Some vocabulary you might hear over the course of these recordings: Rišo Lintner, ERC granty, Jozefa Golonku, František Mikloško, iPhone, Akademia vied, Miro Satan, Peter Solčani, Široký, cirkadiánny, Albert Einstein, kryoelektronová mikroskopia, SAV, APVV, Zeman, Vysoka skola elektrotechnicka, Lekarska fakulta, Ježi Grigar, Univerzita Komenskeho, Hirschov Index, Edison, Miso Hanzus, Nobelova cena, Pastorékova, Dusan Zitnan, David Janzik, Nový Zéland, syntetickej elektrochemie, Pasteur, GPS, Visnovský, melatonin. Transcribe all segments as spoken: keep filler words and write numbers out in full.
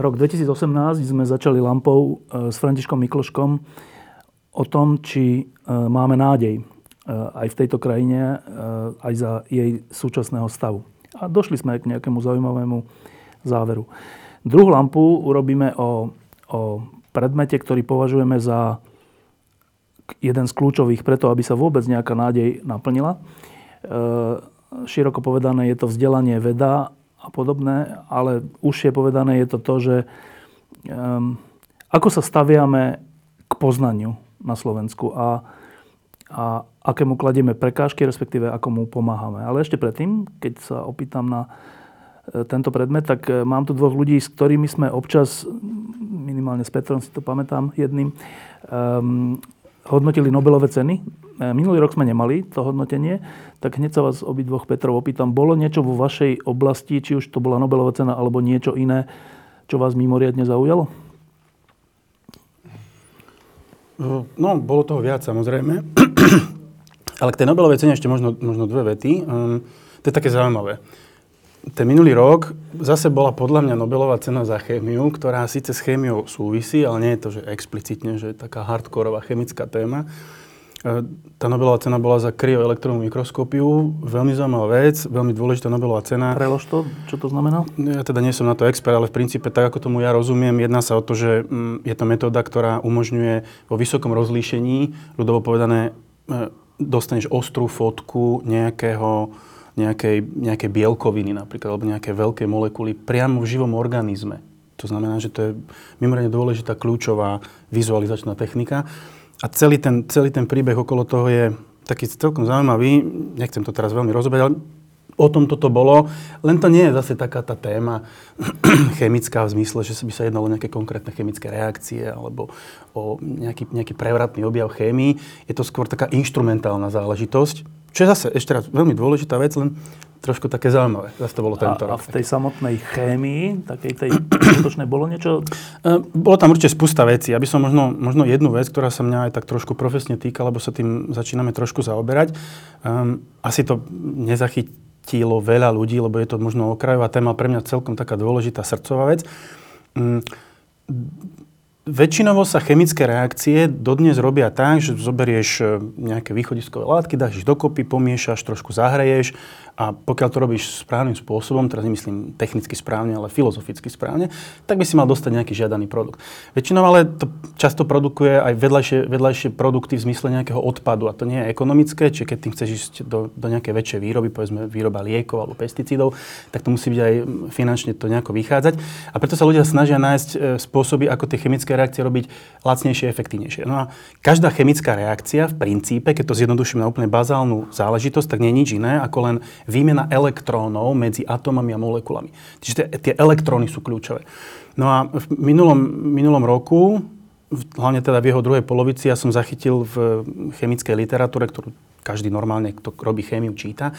Rok dvetisíc osemnásť sme začali lampou s Františkom Mikloškom o tom, či máme nádej aj v tejto krajine, aj za jej súčasného stavu. A došli sme k nejakému zaujímavému záveru. Druhú lampu urobíme o, o predmete, ktorý považujeme za jeden z kľúčových preto, aby sa vôbec nejaká nádej naplnila. Široko povedané je to vzdelanie, veda a podobné, ale užšie povedané je to to, že um, ako sa staviame k poznaniu na Slovensku a, a akému kladieme prekážky, respektíve ako mu pomáhame. Ale ešte predtým, keď sa opýtam na tento predmet, tak mám tu dvoch ľudí, s ktorými sme občas, minimálne s Petrom si to pamätám jedným, um, hodnotili Nobelové ceny. Minulý rok sme nemali to hodnotenie, tak hneď sa vás obidvoch Petrov opýtam, bolo niečo vo vašej oblasti, či už to bola Nobelová cena alebo niečo iné, čo vás mimoriadne zaujalo? No, bolo toho viac, samozrejme. Ale k tej Nobelovej cene ešte možno, možno dve vety. To je také zaujímavé. Ten minulý rok zase bola podľa mňa Nobelová cena za chémiu, ktorá síce s chémiou súvisí, ale nie je to, že explicitne, že je taká hardkórová chemická téma. Tá Nobelová cena bola za kryoelektronovú mikroskopiu. Veľmi zaujímavá vec, veľmi dôležitá Nobelová cena. Prelož to, čo to znamená? Ja teda nie som na to expert, ale v princípe tak, ako tomu ja rozumiem, jedná sa o to, že je to metóda, ktorá umožňuje vo vysokom rozlíšení, ľudovo povedané, dostaneš ostrú fotku nejakého Nejakej, nejakej bielkoviny napríklad, alebo nejaké veľké molekuly priamo v živom organizme. To znamená, že to je mimoriadne dôležitá kľúčová vizualizačná technika. A celý ten, celý ten príbeh okolo toho je taký celkom zaujímavý. Nechcem to teraz veľmi rozoberať, ale o tom toto bolo. Len to nie je zase taká tá téma chemická v zmysle, že by sa jednalo o nejaké konkrétne chemické reakcie alebo o nejaký, nejaký prevratný objav chémii. Je to skôr taká inštrumentálna záležitosť. Čo je zase, ešte raz, veľmi dôležitá vec, len trošku také zaujímavé. Zase to bolo tento rok. A v tej samotnej chémii, takej tej skutočnej, bolo niečo? E, bolo tam určite spústa vecí. Ja by som možno, možno jednu vec, ktorá sa mňa aj tak trošku profesne týka, lebo sa tým začíname trošku zaoberať. Um, asi to nezachytilo veľa ľudí, lebo je to možno okrajová téma, pre mňa celkom taká dôležitá srdcová vec. Um, Väčšinovo sa chemické reakcie dodnes robia tak, že zoberieš nejaké východiskové látky, dáš ich dokopy, pomiešaš, trošku zahreješ a pokiaľ to robíš správnym spôsobom, teraz nemyslím technicky správne, ale filozoficky správne, tak by si mal dostať nejaký žiadaný produkt. Väčšinou ale to často produkuje aj vedľajšie, vedľajšie produkty v zmysle nejakého odpadu a to nie je ekonomické, čiže keď tým chceš ísť do, do nejakej väčšej výroby, povedzme výroba liekov alebo pesticídov, tak to musí byť aj finančne to nejako vychádzať. A preto sa ľudia snažia nájsť spôsoby, ako tie chemické reakcie robiť lacnejšie, efektívnejšie. No a každá chemická reakcia v princípe, keď to zjednoduším na úplne bazálnu záležitosť, tak nie je nič iné ako len výmena elektrónov medzi atomami a molekulami. Čiže tie elektróny sú kľúčové. No a v minulom, minulom roku, hlavne teda v jeho druhej polovici, ja som zachytil v chemickej literatúre, ktorú každý normálne, kto robí chémiu, číta,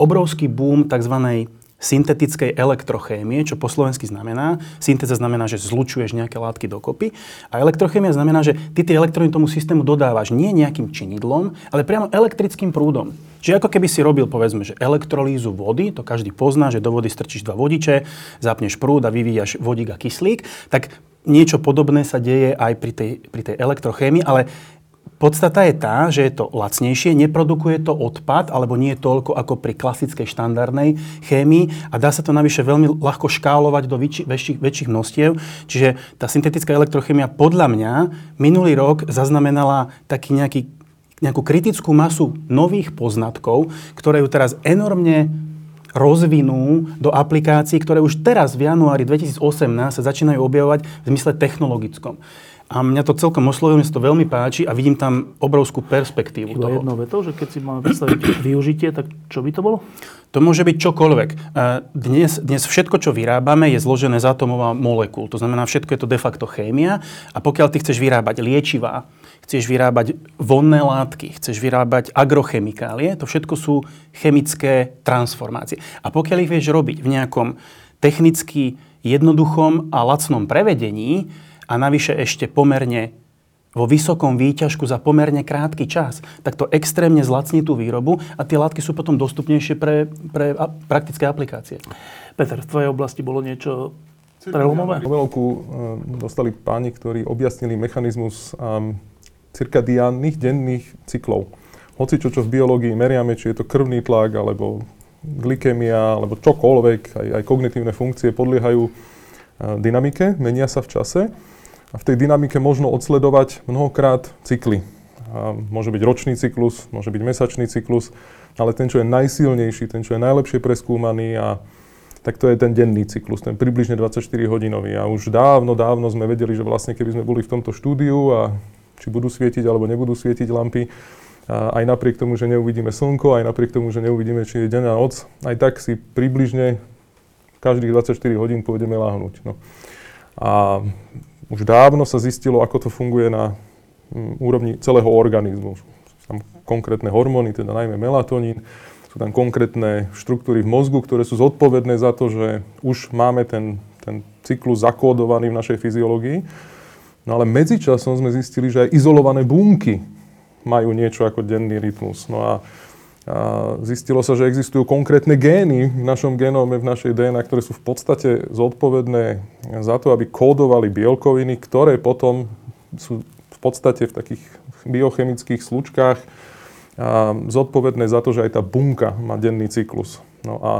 obrovský boom takzvanej syntetickej elektrochémie, čo po slovensky znamená. Syntéza znamená, že zlučuješ nejaké látky dokopy a elektrochémia znamená, že ty tie elektróny tomu systému dodávaš nie nejakým činidlom, ale priamo elektrickým prúdom. Čiže ako keby si robil, povedzme, že elektrolízu vody, to každý pozná, že do vody strčíš dva vodiče, zapneš prúd a vyvíjaš vodík a kyslík, tak niečo podobné sa deje aj pri tej, pri tej elektrochémii, ale podstata je tá, že je to lacnejšie, neprodukuje to odpad, alebo nie toľko ako pri klasickej štandardnej chémii a dá sa to navyše veľmi ľahko škálovať do väčši, väčších, väčších množstiev. Čiže tá syntetická elektrochémia podľa mňa minulý rok zaznamenala taký nejaký, nejakú kritickú masu nových poznatkov, ktoré ju teraz enormne rozvinú do aplikácií, ktoré už teraz v januári dvetisíc osemnásť sa začínajú objavovať v zmysle technologickom. A mňa to celkom oslovilo, mňa to veľmi páči a vidím tam obrovskú perspektívu. Iba jednou vetou, že keď si máme predstaviť využitie, tak čo by to bolo? To môže byť čokoľvek. Dnes, dnes všetko, čo vyrábame, je zložené z atomov a molekúl. To znamená, všetko je to de facto chémia. A pokiaľ ty chceš vyrábať liečivá, chceš vyrábať vonné látky, chceš vyrábať agrochemikálie, to všetko sú chemické transformácie. A pokiaľ ich vieš robiť v nejakom technicky jednoduchom a lacnom prevedení, a navyše ešte pomerne vo vysokom výťažku za pomerne krátky čas, tak to extrémne zlacní tú výrobu a tie látky sú potom dostupnejšie pre, pre a, praktické aplikácie. Peter, v tvojej oblasti bolo niečo prelomové? Nobelovku dostali páni, ktorí objasnili mechanizmus um, cirkadianych denných cyklov. Hoci čo, čo v biológii meriame, či je to krvný tlak, alebo glykemia, alebo čokoľvek, aj, aj kognitívne funkcie podliehajú dynamike, menia sa v čase a v tej dynamike možno odsledovať mnohokrát cykly. A môže byť ročný cyklus, môže byť mesačný cyklus, ale ten, čo je najsilnejší, ten, čo je najlepšie preskúmaný, a tak to je ten denný cyklus, ten približne dvadsaťštyri hodinový. A už dávno, dávno sme vedeli, že vlastne keby sme boli v tomto štúdiu a či budú svietiť alebo nebudú svietiť lampy, a aj napriek tomu, že neuvidíme slnko, aj napriek tomu, že neuvidíme, či je deň a noc, aj tak si približne každých dvadsaťštyri hodín pôjdeme láhnuť. No. A už dávno sa zistilo, ako to funguje na úrovni celého organizmu. Sú tam konkrétne hormóny, teda najmä melatonín, sú tam konkrétne štruktúry v mozgu, ktoré sú zodpovedné za to, že už máme ten, ten cyklus zakódovaný v našej fyziológii. No ale medzičasom sme zistili, že aj izolované bunky majú niečo ako denný rytmus. No a A zistilo sa, že existujú konkrétne gény v našom genóme, v našej dé en á, ktoré sú v podstate zodpovedné za to, aby kódovali bielkoviny, ktoré potom sú v podstate v takých biochemických slučkách zodpovedné za to, že aj tá bunka má denný cyklus. No a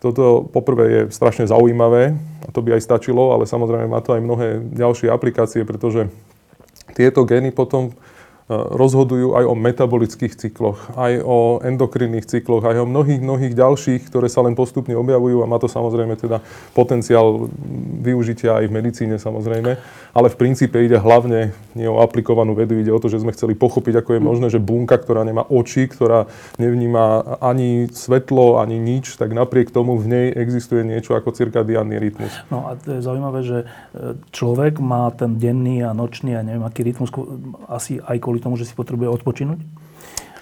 toto poprvé je strašne zaujímavé a to by aj stačilo, ale samozrejme má to aj mnohé ďalšie aplikácie, pretože tieto gény potom rozhodujú aj o metabolických cykloch, aj o endokrinných cykloch, aj o mnohých, mnohých ďalších, ktoré sa len postupne objavujú a má to samozrejme teda potenciál využitia aj v medicíne samozrejme. Ale v princípe ide hlavne nie o aplikovanú vedu, ide o to, že sme chceli pochopiť, ako je možné, že bunka, ktorá nemá oči, ktorá nevníma ani svetlo, ani nič, tak napriek tomu v nej existuje niečo ako cirkadiánny rytmus. No a to je zaujímavé, že človek má ten denný a nočný a neviem aký rytmus, asi aj kvôli tomu, že si potrebuje odpočinúť?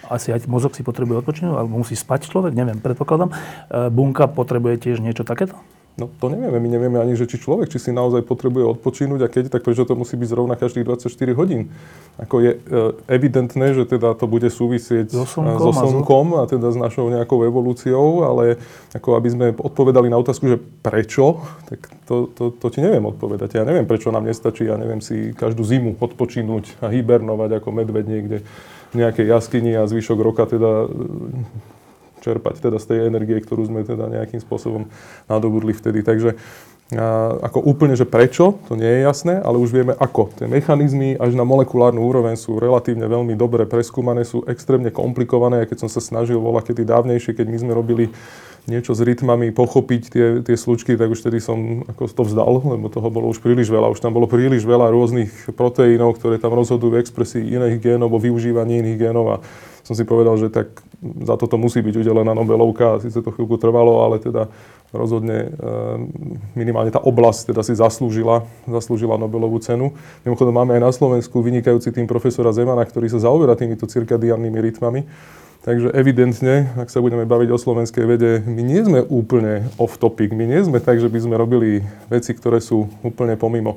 Asi aj mozog si potrebuje odpočinúť? Alebo musí spať človek? Neviem, predpokladám. Bunka potrebuje tiež niečo takéto? No to nevieme. My nevieme ani, že či človek, či si naozaj potrebuje odpočinúť a keď, tak prečo to musí byť zrovna každých dvadsaťštyri hodín. Ako je evidentné, že teda to bude súvisieť so slnkom, so slnkom a teda s našou nejakou evolúciou, ale ako aby sme odpovedali na otázku, že prečo, tak to, to, to ti neviem odpovedať. Ja neviem, prečo nám nestačí, ja neviem si každú zimu odpočinúť a hibernovať ako medveď niekde v nejakej jaskyni a zvyšok roka teda čerpať teda z tej energie, ktorú sme teda nejakým spôsobom nadobudli vtedy. Takže a, ako úplne, že prečo, to nie je jasné, ale už vieme ako. Tie mechanizmy až na molekulárnu úroveň sú relatívne veľmi dobre preskúmané, sú extrémne komplikované. Keď som sa snažil voľakedy dávnejšie, keď my sme robili niečo s rytmami, pochopiť tie, tie slučky, tak už tedy som ako to vzdal, lebo toho bolo už príliš veľa. Už tam bolo príliš veľa rôznych proteínov, ktoré tam rozhodujú v expresii iných génov, o využívaní iných génov a som si povedal, že tak za toto musí byť udelená Nobelovka. Sice to chvíľku trvalo, ale teda rozhodne minimálne tá oblasť teda si zaslúžila, zaslúžila Nobelovú cenu. Mimochodom máme aj na Slovensku vynikajúci tým profesora Zemana, ktorý sa zaoberá týmito cirkadiannými rytmami. Takže evidentne, ak sa budeme baviť o slovenskej vede, my nie sme úplne off topic, my nie sme tak, že by sme robili veci, ktoré sú úplne pomimo.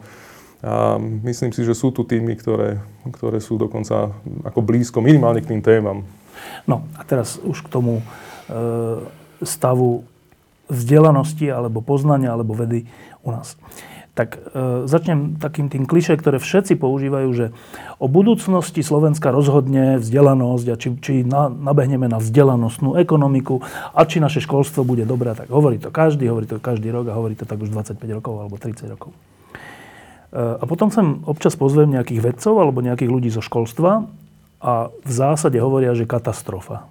A myslím si, že sú tu týmy, ktoré, ktoré sú dokonca ako blízko, minimálne k tým témam. No a teraz už k tomu e, stavu vzdelanosti, alebo poznania, alebo vedy u nás. Tak e, začnem takým tým klišé, ktoré všetci používajú, že o budúcnosti Slovenska rozhodne vzdelanosť a či, či na, nabehneme na vzdelanostnú ekonomiku a či naše školstvo bude dobré. Tak hovorí to každý, hovorí to každý rok a hovorí to tak už dvadsaťpäť rokov alebo tridsať rokov. E, a potom sem občas pozvem nejakých vedcov alebo nejakých ľudí zo školstva a v zásade hovoria, že katastrofa.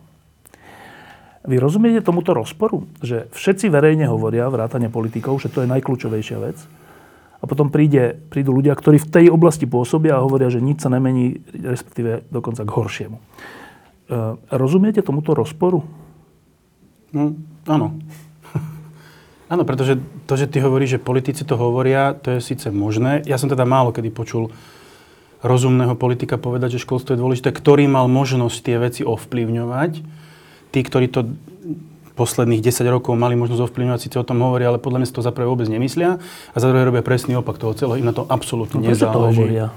Vy rozumiete tomuto rozporu? Že všetci verejne hovoria, vrátane politikov, že to je najkľúčovejšia vec. a potom príde, prídu ľudia, ktorí v tej oblasti pôsobia a hovoria, že nič sa nemení, respektíve dokonca k horšiemu. E, rozumiete tomuto rozporu? No, áno. Áno, pretože to, že ty hovoríš, že politici to hovoria, to je síce možné. Ja som teda málo kedy počul rozumného politika povedať, že školstvo je dôležité, ktorý mal možnosť tie veci ovplyvňovať. Tí, ktorí to posledných desať rokov mali možnosť ovplyvňovať, síce o tom hovoria, ale podľa mňa si to za prvé vôbec nemyslia a za druhé robia presný opak toho celého. Im na to absolútne no, nezáleží. To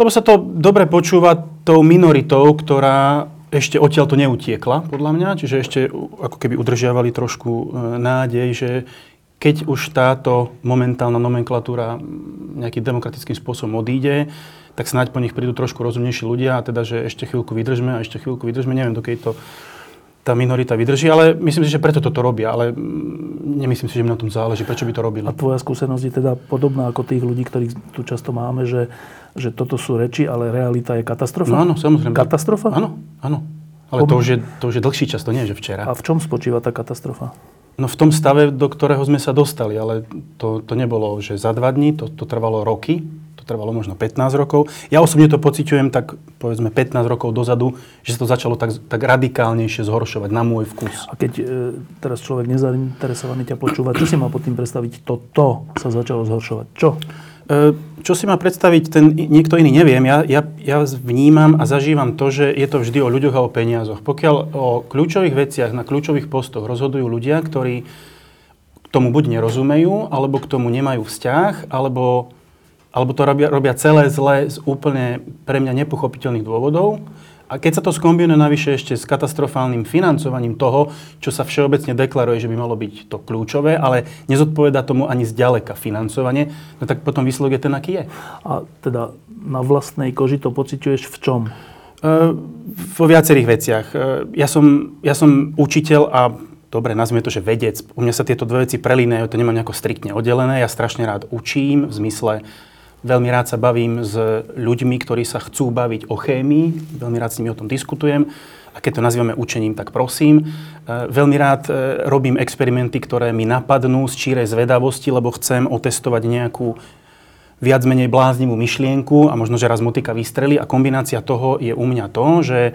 Lebo sa to dobre počúva tou minoritou, ktorá ešte odtiaľ to neutiekla, podľa mňa. Čiže ešte ako keby udržiavali trošku nádej, že keď už táto momentálna nomenklatúra nejakým demokratickým spôsobom odíde, tak snáď po nich prídu trošku rozumnejší ľudia a teda, že ešte chvíľku vydržme a ešte chvíľku vydržme. Neviem, dokedy to tá minorita vydrží, ale myslím si, že preto toto robia, ale nemyslím si, že mi na tom záleží, prečo by to robili. A tvoja skúsenosť je teda podobná ako tých ľudí, ktorých tu často máme, že, že toto sú reči, ale realita je katastrofa? No áno, samozrejme. Katastrofa? Áno, áno. Ale to už, je, to už je dlhší čas, to nie je, že včera. A v čom spočíva tá katastrofa? No v tom stave, do ktorého sme sa dostali, ale to, to nebolo, že za dva dní, to, to trvalo roky, to trvalo možno pätnásť rokov. Ja osobne to pociťujem tak, povedzme, pätnásť rokov dozadu, že sa to začalo tak, tak radikálnejšie zhoršovať na môj vkus. A keď e, teraz človek nezainteresovaný ťa počúva, čo si má pod tým predstaviť? Toto sa začalo zhoršovať. Čo? E, čo si má predstaviť, ten niekto iný neviem. Ja, ja, ja vnímam a zažívam to, že je to vždy o ľuďoch a o peniazoch. Pokiaľ o kľúčových veciach na kľúčových postoch rozhodujú ľudia, ktorí k tomu buď nerozumejú, alebo k tomu nemajú vzťah, alebo alebo to robia, robia celé zle z úplne pre mňa nepochopiteľných dôvodov. A keď sa to skombinuje navyše ešte s katastrofálnym financovaním toho, čo sa všeobecne deklaruje, že by malo byť to kľúčové, ale nezodpovedá tomu ani zďaleka financovanie, no tak potom výsledok je ten, aký je. A teda na vlastnej koži to pociťuješ v čom? E, vo viacerých veciach. E, ja som, ja som učiteľ a dobre, nazvime to, že vedec. U mňa sa tieto dve veci prelínajú, to nemám nejako striktne oddelené. Ja strašne rád učím v zmysle. Veľmi rád sa bavím s ľuďmi, ktorí sa chcú baviť o chémii. Veľmi rád s nimi o tom diskutujem. A keď to nazývame učením, tak prosím. Veľmi rád robím experimenty, ktoré mi napadnú z čírej zvedavosti, lebo chcem otestovať nejakú viac menej bláznivú myšlienku a možno, že raz motika vystrelí. A kombinácia toho je u mňa to, že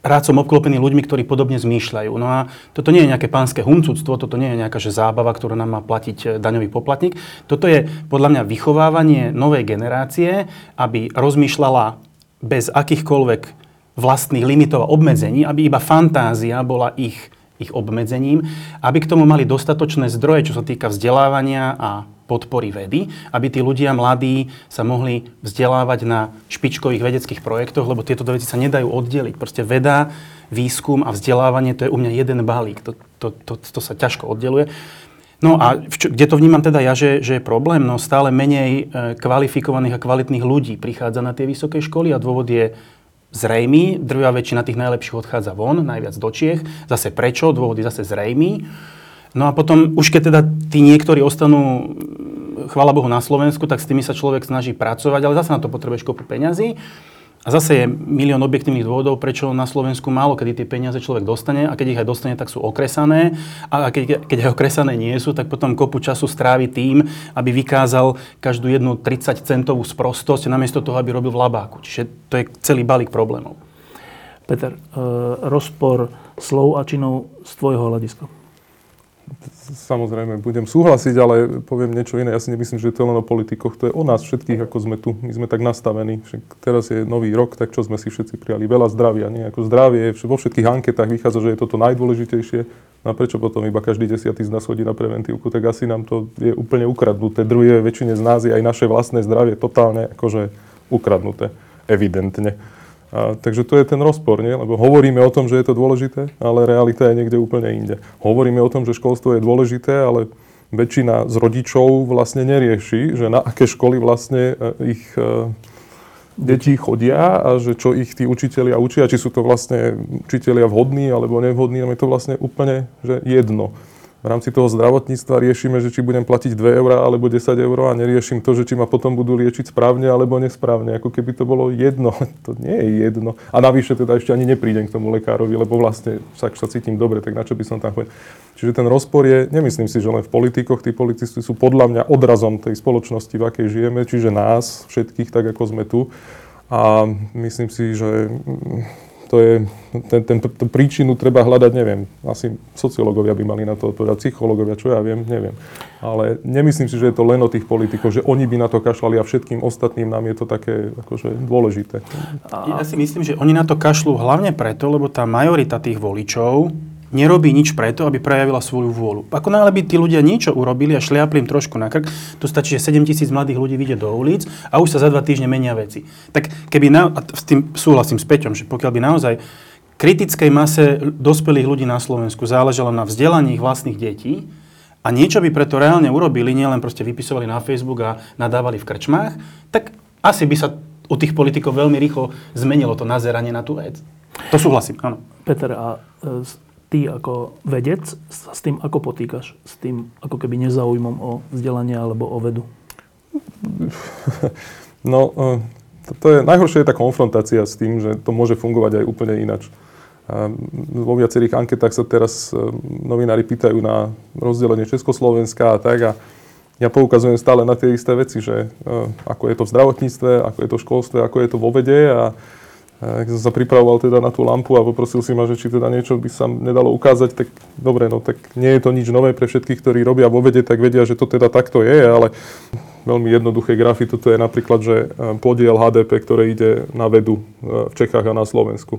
rád som obklopený ľuďmi, ktorí podobne zmýšľajú. No a toto nie je nejaké pánske huncúctvo, toto nie je nejaká že zábava, ktorú nám má platiť daňový poplatník. Toto je podľa mňa vychovávanie novej generácie, aby rozmýšľala bez akýchkoľvek vlastných limitov a obmedzení, aby iba fantázia bola ich, ich obmedzením, aby k tomu mali dostatočné zdroje, čo sa týka vzdelávania a podpory vedy, aby tí ľudia mladí sa mohli vzdelávať na špičkových vedeckých projektoch, lebo tieto veci sa nedajú oddeliť. Proste veda, výskum a vzdelávanie, to je u mňa jeden balík. To, to, to, to sa ťažko oddeluje. No a čo, kde to vnímam teda ja, že, že je problém? No stále menej kvalifikovaných a kvalitných ľudí prichádza na tie vysoké školy a dôvod je zrejmý. Drvivá väčšina tých najlepších odchádza von, najviac do Čiech. Zase prečo? Dôvod je zase zrejmý. No a potom, už keď teda tí niektorí ostanú, chvála Bohu, na Slovensku, tak s tými sa človek snaží pracovať, ale zase na to potrebuješ kopu peňazí. A zase je milión objektívnych dôvodov, prečo na Slovensku málo kedy tie peniaze človek dostane a keď ich aj dostane, tak sú okresané. A keď, keď aj okresané nie sú, tak potom kopu času strávi tým, aby vykázal každú jednu tridsaťcentovú sprostosť namiesto toho, aby robil v labáku. Čiže to je celý balík problémov. Peter, e, rozpor slov a činov z tvojho hľadiska. Samozrejme, budem súhlasiť, ale poviem niečo iné. Ja si nemyslím, že to je len o politikoch. To je o nás všetkých, ako sme tu. My sme tak nastavení. Však teraz je nový rok, tak čo sme si všetci prijali? Veľa zdravia, nie? Ako zdravie. Vo všetkých anketách vychádza, že je toto najdôležitejšie. No a prečo potom iba každý desiatý z nás chodí na preventívku? Tak asi nám to je úplne ukradnuté. Druhé väčšine z nás je aj naše vlastné zdravie totálne akože ukradnuté. Evidentne. A, takže to je ten rozpor, nie? Lebo hovoríme o tom, že je to dôležité, ale realita je niekde úplne inde. Hovoríme o tom, že školstvo je dôležité, ale väčšina z rodičov vlastne nerieši, že na aké školy vlastne ich e, deti chodia a že čo ich tí učitelia učia, či sú to vlastne učitelia vhodní alebo nevhodní, nám je to vlastne úplne že jedno. v rámci toho zdravotníctva riešime, že či budem platiť dve eurá alebo desať eur a neriešim to, že či ma potom budú liečiť správne alebo nesprávne. Ako keby to bolo jedno. To nie je jedno. A navyše teda ešte ani neprídem k tomu lekárovi, lebo vlastne však sa cítim dobre, tak na čo by som tam chodil. Čiže ten rozpor je, nemyslím si, že len v politikoch. Tí politici sú podľa mňa odrazom tej spoločnosti, v akej žijeme, čiže nás všetkých, tak ako sme tu. A myslím si, že to je, ten, ten, tú príčinu treba hľadať, neviem, asi sociológovia by mali na to odpovedať, psychológovia, čo ja viem, neviem. Ale nemyslím si, že je to len o tých politikov, že oni by na to kašľali a všetkým ostatným nám je to také akože dôležité. Ja si myslím, že oni na to kašľú hlavne preto, lebo tá majorita tých voličov nerobí nič preto, aby prejavila svoju vôľu. Ako náhle by tí ľudia niečo urobili a šliapli im trošku na krk, to stačí, že sedem tisíc mladých ľudí vyjde do ulic a už sa za dva týždne menia veci. Tak keby, na, a s tým súhlasím s Peťom, že pokiaľ by naozaj kritickej mase dospelých ľudí na Slovensku záležalo na vzdelaní ich vlastných detí a niečo by preto reálne urobili, nielen proste vypisovali na Facebook a nadávali v krčmách, tak asi by sa u tých politikov veľmi rýchlo zmenilo to nazeranie na tú vec. To súhlasím, áno. Peter, a ty ako vedec sa s tým ako potýkaš? S tým ako keby nezáujmom o vzdelanie alebo o vedu? No, to je, najhoršie je tá konfrontácia s tým, že to môže fungovať aj úplne inač. Vo viacerých anketách sa teraz novinári pýtajú na rozdelenie Československa a tak a ja poukazujem stále na tie isté veci, že ako je to v zdravotníctve, ako je to v školstve, ako je to vo vede a keď som sa pripravoval teda na tú lampu a poprosil si ma, že či teda niečo by sa nedalo ukázať, tak dobre, no tak nie je to nič nové pre všetkých, ktorí robia vo vede, tak vedia, že to teda takto je, ale veľmi jednoduché grafy, toto je napríklad, že podiel há dé pé, ktoré ide na vedu v Čechách a na Slovensku.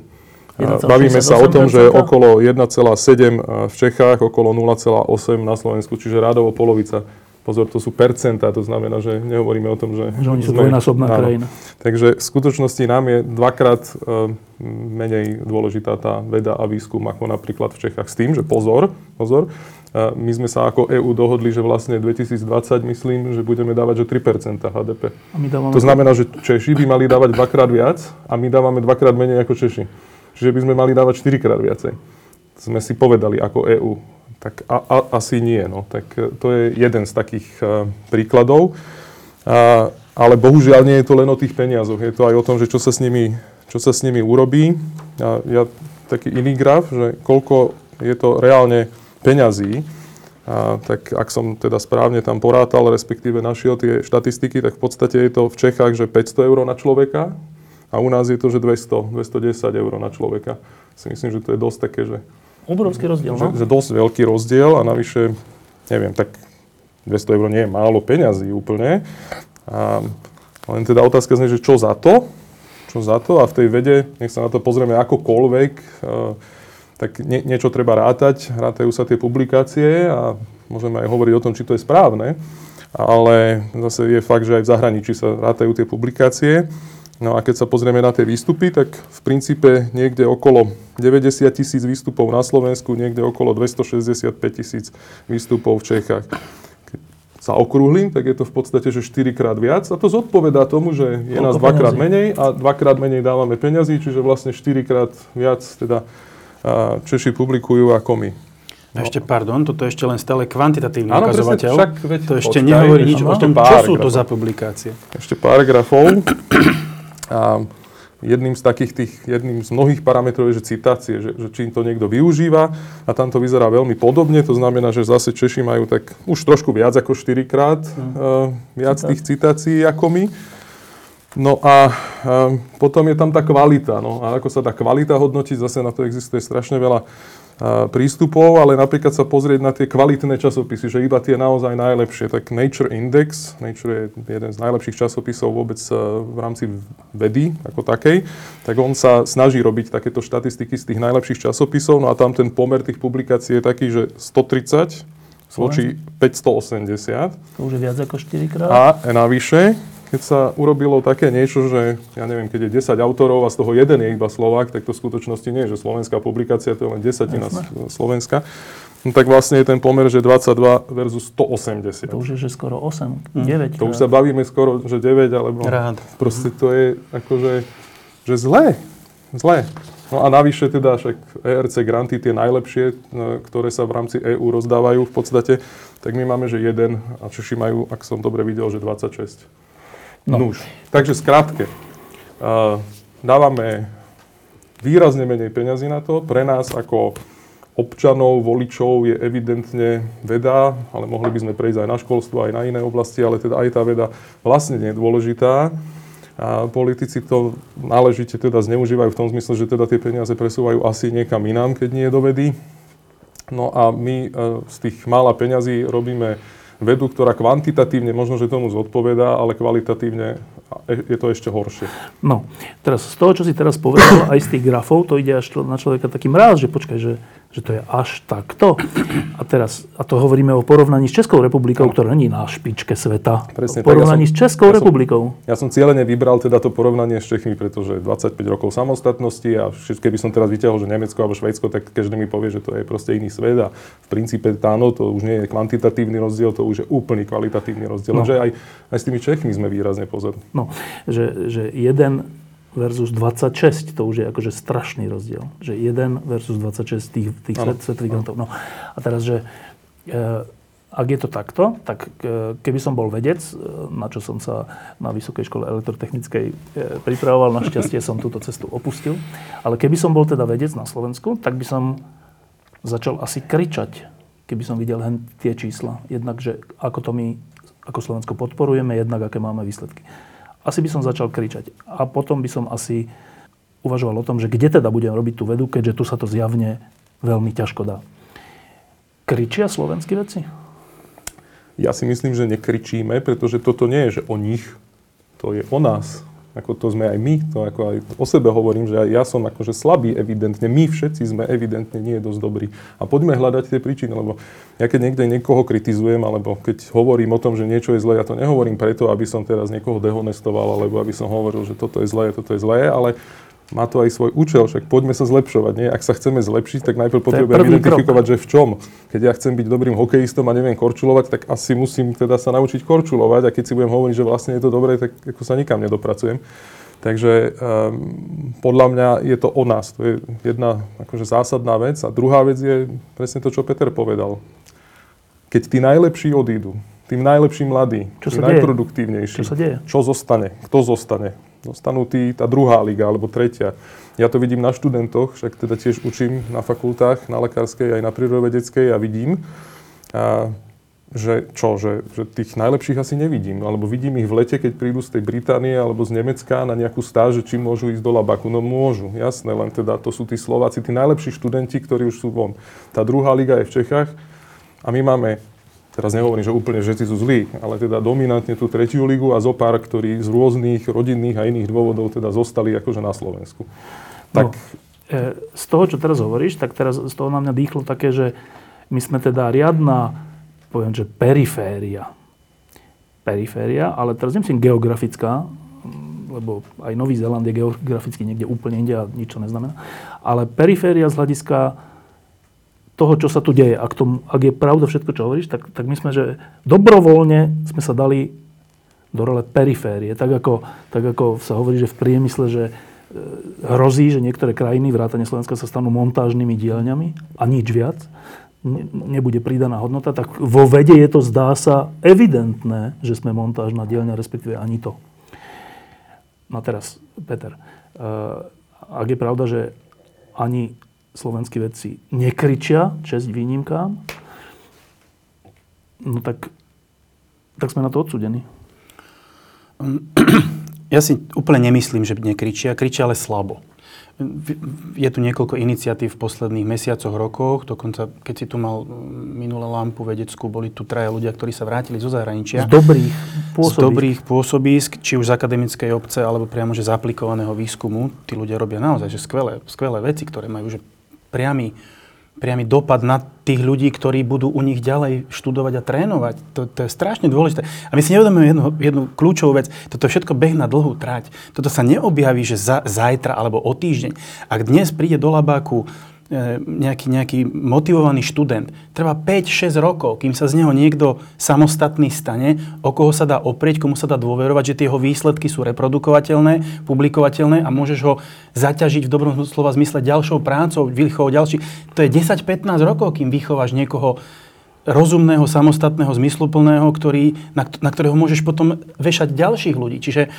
Bavíme sa o tom, že okolo jeden celá sedem v Čechách, okolo nula celá osem na Slovensku, čiže rádovo polovica. Pozor, to sú percentá, to znamená, že nehovoríme o tom, že... Že oni sú dvojnásobná krajina. Takže v skutočnosti nám je dvakrát e, menej dôležitá tá veda a výskum, ako napríklad v Čechách. S tým, že pozor, pozor, e, my sme sa ako é ú dohodli, že vlastne dvetisícdvadsať, myslím, že budeme dávať, že tri percentá há dé pé. To znamená, že Češi by mali dávať dvakrát viac a my dávame dvakrát menej ako Češi. Čiže by sme mali dávať štyrikrát viacej. Sme si povedali ako é ú. Tak a, a, asi nie, no. Tak to je jeden z takých uh, príkladov. Uh, ale bohužiaľ nie je to len o tých peniazoch. Je to aj o tom, že čo sa s nimi, čo sa s nimi urobí. Uh, ja taký iný graf, že koľko je to reálne peňazí. Uh, tak ak som teda správne tam porátal, respektíve našiel tie štatistiky, tak v podstate je to v Čechách, že päťsto eur na človeka. A u nás je to, že dvesto, dvestodesať eur na človeka. Si myslím, že to je dosť také, že... Obrovský rozdiel, no? Že, že dosť veľký rozdiel a navyše, neviem, tak dvesto eur nie je málo peňazí úplne. A len teda otázka znie, že čo za to? Čo za to? A v tej vede, nech sa na to pozrieme akokoľvek, tak nie, niečo treba rátať. Rátajú sa tie publikácie a môžeme aj hovoriť o tom, či to je správne. Ale zase je fakt, že aj v zahraničí sa rátajú tie publikácie. No a keď sa pozrieme na tie výstupy, tak v princípe niekde okolo deväťdesiat tisíc výstupov na Slovensku, niekde okolo dvestošesťdesiatpäť tisíc výstupov v Čechách. Keď sa okrúhlim, tak je to v podstate, že štyrikrát viac a to zodpovedá tomu, že je nás dvakrát menej a dvakrát menej dávame peňazí, čiže vlastne štyrikrát viac teda Češi publikujú ako my. No. Ešte, pardon, toto je ešte len stále kvantitatívny ano, ukazovateľ. Presne, však, veď, to ešte počkaj, nehovorí nič o tom, čo sú to za publikácie. Ešte pár grafov. A jedným z takých tých, jedným z mnohých parametrov je, že citácie, že, že čím to niekto využíva a tam to vyzerá veľmi podobne, to znamená, že zase Češi majú tak už trošku viac ako štyrikrát mm. uh, viac Citá. tých citácií ako my. No a uh, potom je tam tá kvalita, no a ako sa tá kvalita hodnotí, zase na to existuje strašne veľa prístupov, ale napríklad sa pozrieť na tie kvalitné časopisy, že iba tie naozaj najlepšie. Tak Nature Index, Nature je jeden z najlepších časopisov vôbec v rámci vedy ako takej, tak on sa snaží robiť takéto štatistiky z tých najlepších časopisov, no a tam ten pomer tých publikácií je taký, že stotridsať voči päťstoosemdesiat. To už je viac ako štyrikrát. A navyše, keď sa urobilo také niečo, že, ja neviem, keď je desať autorov a z toho jeden je iba Slovák, tak to v skutočnosti nie je, že slovenská publikácia, to je len desatina Slovenska, no tak vlastne je ten pomer, že dvadsaťdva versus stoosemdesiat. To už je, že skoro osem, deväť. To už sa bavíme skoro, že deväť, alebo... Rád. Proste to je akože, že zlé, zlé. No a navyše teda však é er cé granty, tie najlepšie, ktoré sa v rámci é ú rozdávajú v podstate, tak my máme, že jeden a Češi majú, ak som dobre videl, že dvadsaťšesť. No. Nuž. Takže skrátke, dávame výrazne menej peňazí na to. Pre nás ako občanov, voličov je evidentne veda, ale mohli by sme prejsť aj na školstvo, aj na iné oblasti, ale teda aj tá veda vlastne nie je dôležitá. A politici to náležite teda zneužívajú v tom zmysle, že teda tie peniaze presúvajú asi niekam inám, keď nie do vedy. No a my e, z tých mála peňazí robíme vedu, ktorá kvantitatívne možno, že tomu zodpovedá, ale kvalitatívne je to ešte horšie. No, teraz z toho, čo si teraz povedal, aj z tých grafov, to ide až na človeka taký mráz, že počkaj, že, že to je až takto. A teraz, a to hovoríme o porovnaní s Českou republikou, ktorá není na špičke sveta. Presne, o porovnaní ja som, s Českou ja som, republikou. Ja som cieľene vybral teda to porovnanie s Čechmi, pretože dvadsaťpäť rokov samostatnosti a všetké by som teraz vyťahol, že Nemecko alebo Švédsko, tak každý mi povie, že to je proste iný svet a v princípe áno, to už nie je kvantitatívny rozdiel, to už je úplný kvalitatívny rozdiel. No. Že aj, aj s tými Čechmi sme výrazne pozorní. No, že, že jeden versus dvadsaťšesť, to už je akože strašný rozdiel. Že jeden versus dvadsaťšesť tých, tých svetových grantov. No. A teraz, že e, ak je to takto, tak e, keby som bol vedec, na čo som sa na Vysokej škole elektrotechnickej e, pripravoval, našťastie som túto cestu opustil, ale keby som bol teda vedec na Slovensku, tak by som začal asi kričať, keby som videl hen tie čísla. Jednak, že ako to my, ako Slovensko podporujeme, jednak aké máme výsledky. Asi by som začal kričať. A potom by som asi uvažoval o tom, že kde teda budem robiť tú vedu, keďže tu sa to zjavne veľmi ťažko dá. Kričia slovenskí vedci? Ja si myslím, že nekričíme, pretože toto nie je, že o nich, to je o nás. Ako to sme aj my, to ako aj o sebe hovorím, že aj ja som akože slabý evidentne, my všetci sme evidentne nie dosť dobrí. A poďme hľadať tie príčiny, lebo ja keď niekde niekoho kritizujem, alebo keď hovorím o tom, že niečo je zlé, ja to nehovorím preto, aby som teraz niekoho dehonestoval, alebo aby som hovoril, že toto je zlé, toto je zlé, ale má to aj svoj účel, však poďme sa zlepšovať, nie? Ak sa chceme zlepšiť, tak najprv potrebujem identifikovať, krok. Že v čom. Keď ja chcem byť dobrým hokejistom a neviem korčulovať, tak asi musím teda sa naučiť korčulovať a keď si budem hovoriť, že vlastne je to dobré, tak ako sa nikam nedopracujem. Takže um, podľa mňa je to o nás. To je jedna akože zásadná vec. A druhá vec je presne to, čo Peter povedal. Keď tí najlepší odídu, tým najlepší mladí, tí najproduktívnejší, čo sa deje? Čo zostane? Kto zostane? Dostanú tí, tá druhá liga, alebo tretia. Ja to vidím na študentoch, však teda tiež učím na fakultách, na lekárskej, aj na prírodovedeckej a vidím, a, že čo, že, že tých najlepších asi nevidím. Alebo vidím ich v lete, keď prídu z tej Británie alebo z Nemecka na nejakú stáž, či môžu ísť do labaku. No môžu, jasné, len teda to sú tí Slováci, tí najlepší študenti, ktorí už sú von. Tá druhá liga je v Čechách a my máme... Teraz nehovorím, že úplne všetci sú zlí, ale teda dominantne tú tretiu ligu a zopár, ktorí z rôznych rodinných a iných dôvodov teda zostali akože na Slovensku. Tak... No, e, z toho, čo teraz hovoríš, tak teraz z toho na mňa dýchlo také, že my sme teda riadna, poviem, že periféria. Periféria, ale teraz nemyslím geografická, lebo aj Nový Zéland je geograficky niekde úplne inde a nič to neznamená, ale periféria z hľadiska toho, čo sa tu deje. Ak, to, ak je pravda všetko, čo hovoríš, tak, tak my sme, že dobrovoľne sme sa dali do role periférie. Tak ako, tak ako sa hovorí, že v priemysle, že hrozí, že niektoré krajiny, vrátane Slovenska, sa stanú montážnymi dielňami a nič viac. Nebude pridaná hodnota. Tak vo vede je to, zdá sa, evidentné, že sme montážna dielňa, respektíve ani to. No teraz, Peter, ak je pravda, že ani slovenskí vedci nekričia, česť výnimkám, no tak, tak sme na to odsúdení. Ja si úplne nemyslím, že nekričia. Kričia, ale slabo. Je tu niekoľko iniciatív v posledných mesiacoch, rokoch. Dokonca, keď si tu mal minulé lampu vedeckú, boli tu traja ľudia, ktorí sa vrátili zo zahraničia. Z dobrých pôsobísk. Z dobrých pôsobísk, či už z akademickej obce, alebo priamo že z aplikovaného výskumu. Tí ľudia robia naozaj že skvelé, skvelé veci, ktoré majú že priamy, priamy dopad na tých ľudí, ktorí budú u nich ďalej študovať a trénovať. To, to je strašne dôležité. A my si neuvedomujeme jednu, jednu kľúčovú vec. Toto je všetko beh na dlhú trať. Toto sa neobjaví, že za, zajtra alebo o týždeň. Ak dnes príde do labáku nejaký, nejaký motivovaný študent. Trvá päť až šesť rokov, kým sa z neho niekto samostatný stane, o koho sa dá oprieť, komu sa dá dôverovať, že tie jeho výsledky sú reprodukovateľné, publikovateľné a môžeš ho zaťažiť v dobrom slova zmysle ďalšou prácou, výchovou ďalších. To je desať až pätnásť rokov, kým vychováš niekoho rozumného, samostatného, zmysluplného, ktorý, na, na ktorého môžeš potom vešať ďalších ľudí. Čiže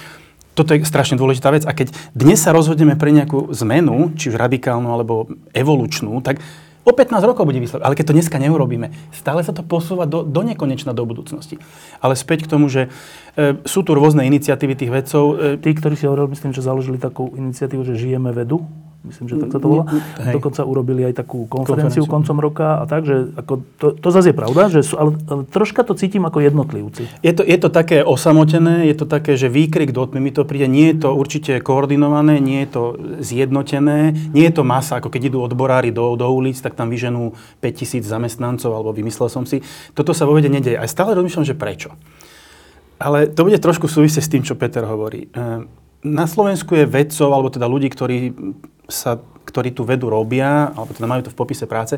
toto je strašne dôležitá vec. A keď dnes sa rozhodneme pre nejakú zmenu, či už radikálnu alebo evolučnú, tak o pätnásť rokov bude výsledok. Ale keď to dneska neurobíme, stále sa to posúva do, do nekonečna do budúcnosti. Ale späť k tomu, že e, sú tu rôzne iniciatívy tých vedcov. E, Tí, ktorí si hovoril, myslím, že založili takú iniciatívu, že žijeme vedu. Myslím, že tak to bolo. Dokonca urobili aj takú konferenciu, konferenciu koncom roka a tak, že ako to, to zase je pravda, že sú, ale, ale troška to cítim ako jednotlivci. Je to, je to také osamotené, je to také, že výkrik do tmy mi to príde, nie je to určite koordinované, nie je to zjednotené, nie je to masa, ako keď idú odborári do, do ulic, tak tam vyženú päťtisíc zamestnancov, alebo vymyslel som si. Toto sa vo vede nedeje. A stále rozmýšľam, že prečo. Ale to bude trošku súvisieť s tým, čo Peter hovorí. Na Slovensku je vedcov, alebo teda ľudí, ktorí sa, ktorí tu vedu robia, alebo teda majú to v popise práce,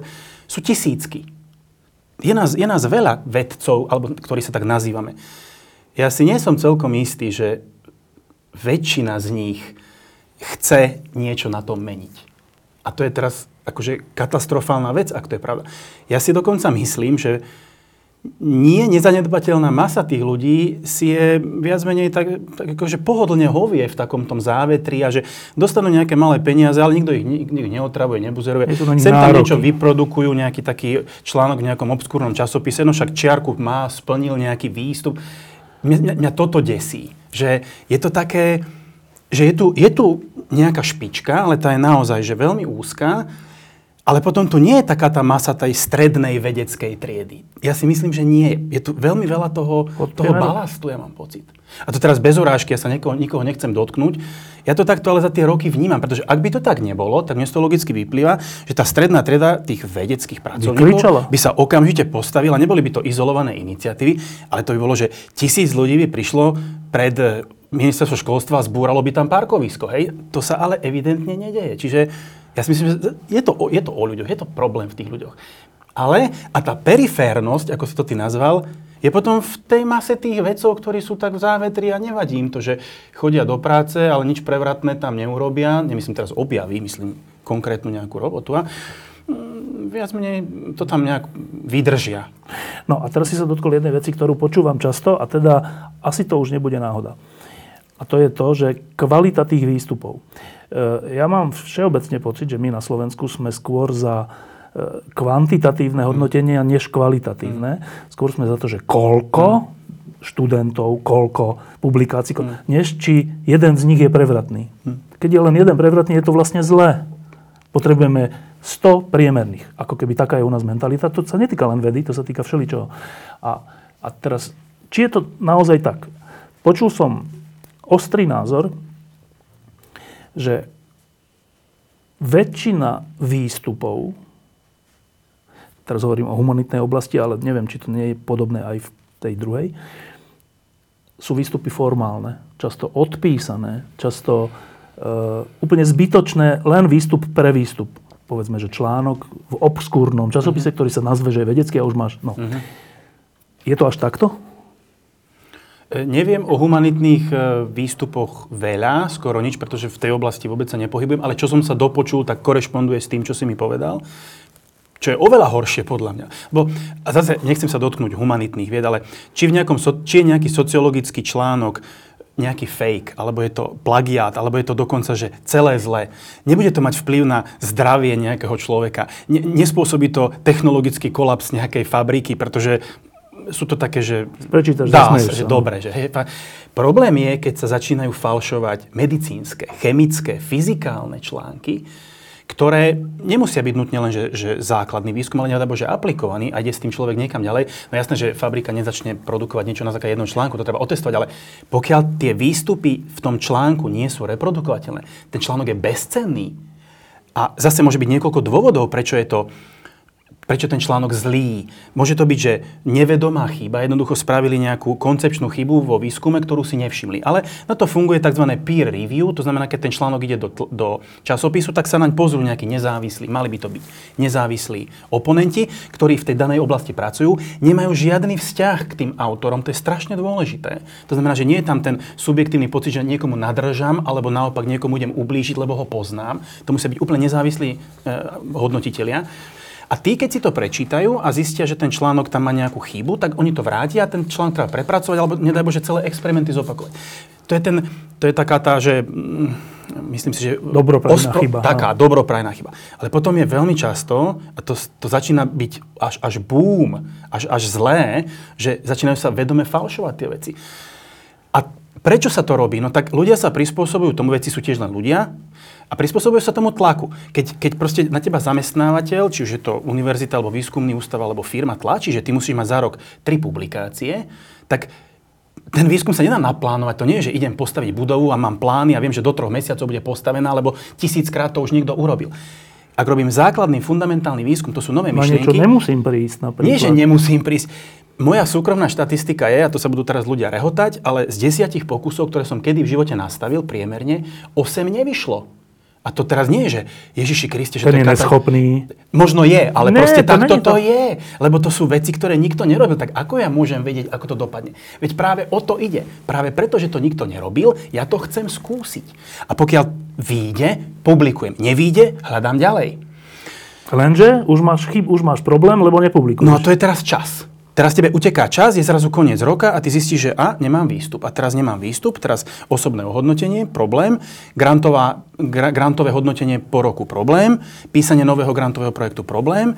sú tisícky. Je nás, je nás veľa vedcov, alebo ktorí sa tak nazývame. Ja si nie som celkom istý, že väčšina z nich chce niečo na tom meniť. A to je teraz akože katastrofálna vec, ak to je pravda. Ja si dokonca myslím, že nie nezanedbateľná masa tých ľudí si je viac menej tak, tak akože pohodlne hovie v takom tom závetri a že dostanú nejaké malé peniaze, ale nikto ich, nikto ich neotravuje, nebuzeruje. Sem tam niečo vyprodukujú, nejaký taký článok v nejakom obskúrnom časopise, no však čiarku má, splnil nejaký výstup. Mňa, mňa toto desí, že je to také, že je tu, je tu nejaká špička, ale tá je naozaj že veľmi úzka. Ale potom tu nie je taká tá masa tej strednej vedeckej triedy. Ja si myslím, že nie. Je tu veľmi veľa toho, toho balastu, ja mám pocit. A to teraz bez urážky, ja sa niekoho, nikoho nechcem dotknúť. Ja to takto ale za tie roky vnímam, pretože ak by to tak nebolo, tak mne to logicky vyplýva, že tá stredná trieda tých vedeckých pracovníkov by sa okamžite postavila, neboli by to izolované iniciatívy, ale to by bolo, že tisíc ľudí by prišlo pred ministerstvo školstva a zbúralo by tam parkovisko. Hej? To sa ale evidentne nedeje. Čiže ja si myslím, že je to, o, je to o ľuďoch, je to problém v tých ľuďoch. Ale a tá periférnosť, ako si to ty nazval, je potom v tej mase tých vedcov, ktorí sú tak v závetri a nevadí im to, že chodia do práce, ale nič prevratné tam neurobia. Nemyslím teraz objaví, myslím konkrétnu nejakú robotu a viac menej to tam nejak vydržia. No a teraz si sa dotkol jednej veci, ktorú počúvam často a teda asi to už nebude náhoda. A to je to, že kvalita tých výstupov. Ja mám všeobecne pocit, že my na Slovensku sme skôr za kvantitatívne hodnotenia, než kvalitatívne. Skôr sme za to, že koľko študentov, koľko publikácií, než či jeden z nich je prevratný. Keď je len jeden prevratný, je to vlastne zlé. Potrebujeme sto priemerných. Ako keby taká je u nás mentalita. To sa netýka len vedy, to sa týka všeličoho. A, a teraz, či je to naozaj tak? Počul som ostrý názor, že väčšina výstupov, teraz hovorím o humanitnej oblasti, ale neviem, či to nie je podobné aj v tej druhej, sú výstupy formálne, často odpísané, často e, úplne zbytočné, len výstup pre výstup. Povedzme, že článok v obskúrnom časopise, uh-huh. ktorý sa nazve, že je vedecký a už máš... No. Uh-huh. Je to až takto? Neviem o humanitných výstupoch veľa, skoro nič, pretože v tej oblasti vôbec sa nepohybujem, ale čo som sa dopočul, tak korešponduje s tým, čo si mi povedal, čo je oveľa horšie podľa mňa. Bo, a zase nechcem sa dotknúť humanitných vied, ale či, v nejakom, či je nejaký sociologický článok, nejaký fake, alebo je to plagiát, alebo je to dokonca, že celé zlé. Nebude to mať vplyv na zdravie nejakého človeka. Ne, nespôsobí to technologický kolaps nejakej fabriky, pretože sú to také, že prečítaš, dá sa, že dobre. Že, hej, problém je, keď sa začínajú falšovať medicínske, chemické, fyzikálne články, ktoré nemusia byť nutne len, že, že základný výskum, ale nehoda bože aplikovaný a ide s tým človek niekam ďalej. No jasné, že fabrika nezačne produkovať niečo na základe jednom článku, to treba otestovať, ale pokiaľ tie výstupy v tom článku nie sú reprodukovateľné, ten článok je bezcenný. A zase môže byť niekoľko dôvodov, prečo je to prečo ten článok zlý. Môže to byť, že nevedomá chyba, jednoducho spravili nejakú koncepčnú chybu vo výskume, ktorú si nevšimli. Ale na to funguje tzv. Peer review, to znamená, keď ten článok ide do, do časopisu, tak sa naň pozrú nejakí nezávislí, mali by to byť nezávislí oponenti, ktorí v tej danej oblasti pracujú, nemajú žiadny vzťah k tým autorom, to je strašne dôležité. To znamená, že nie je tam ten subjektívny pocit, že niekomu nadržam, alebo naopak niekomu idem ublížiť, lebo ho poznám. To musia byť úplne nezávislí e, hodnotitelia. A tí, keď si to prečítajú a zistia, že ten článok tam má nejakú chybu, tak oni to vrátia a ten článok treba prepracovať, alebo nedaj Bože celé experimenty zopakovať. To je, ten, to je taká tá, že myslím si, že... Dobroprajná ospro, chyba. Taká, dobroprajná chyba. Ale potom je veľmi často, a to, to začína byť až, až boom, až, až zlé, že začínajú sa vedome falšovať tie veci. A prečo sa to robí? No tak ľudia sa prispôsobujú tomu, veci sú tiež len ľudia, a prispôsobujú sa tomu tlaku. Keď, keď proste na teba zamestnávateľ, či už je to univerzita, alebo výskumný ústav, alebo firma tlačí, že ty musíš mať za rok tri publikácie, tak ten výskum sa nedá naplánovať. To nie je, že idem postaviť budovu a mám plány a viem, že do troch mesiacov bude postavená, lebo tisíckrát to už niekto urobil. Ak robím základný, fundamentálny výskum, to sú nové myšlienky. No niečo nemusím prísť napríklad. Nie, že nemusím prísť. Moja súkromná štatistika je, a to sa budú teraz ľudia rehotať, ale z desiatich pokusov, ktoré som kedy v živote nastavil priemerne, osem nevyšlo. A to teraz nie je, že Ježiši Kriste, že ten to je... Ten je neschopný. Možno je, ale ne, proste to takto to je. Lebo to sú veci, ktoré nikto nerobil. Tak ako ja môžem vedieť, ako to dopadne? Veď práve o to ide. Práve preto, že to nikto nerobil, ja to chcem skúsiť. A pokiaľ vyjde, publikujem. Nevyjde, hľadám ďalej. Lenže už máš chyb, už máš problém, lebo nepublikuješ. No to je teraz čas. Teraz tebe uteká čas, je zrazu koniec roka a ty zistíš, že a, nemám výstup. A teraz nemám výstup, teraz osobné ohodnotenie, problém, grantová, gra, grantové hodnotenie po roku, problém, písanie nového grantového projektu, problém,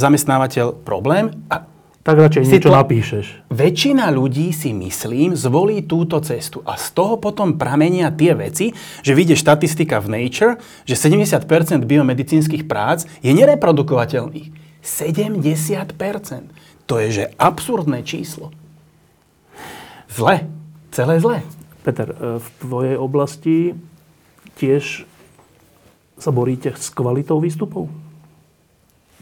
zamestnávateľ, problém. A tak radšej niečo to, napíšeš. Väčšina ľudí si myslím zvolí túto cestu a z toho potom pramenia tie veci, že vyjde štatistika v Nature, že sedemdesiat percent biomedicínskych prác je nereprodukovateľných. sedemdesiat percent. To je, že absurdné číslo. Zle. Celé zle. Peter, v tvojej oblasti tiež sa boríte s kvalitou výstupov?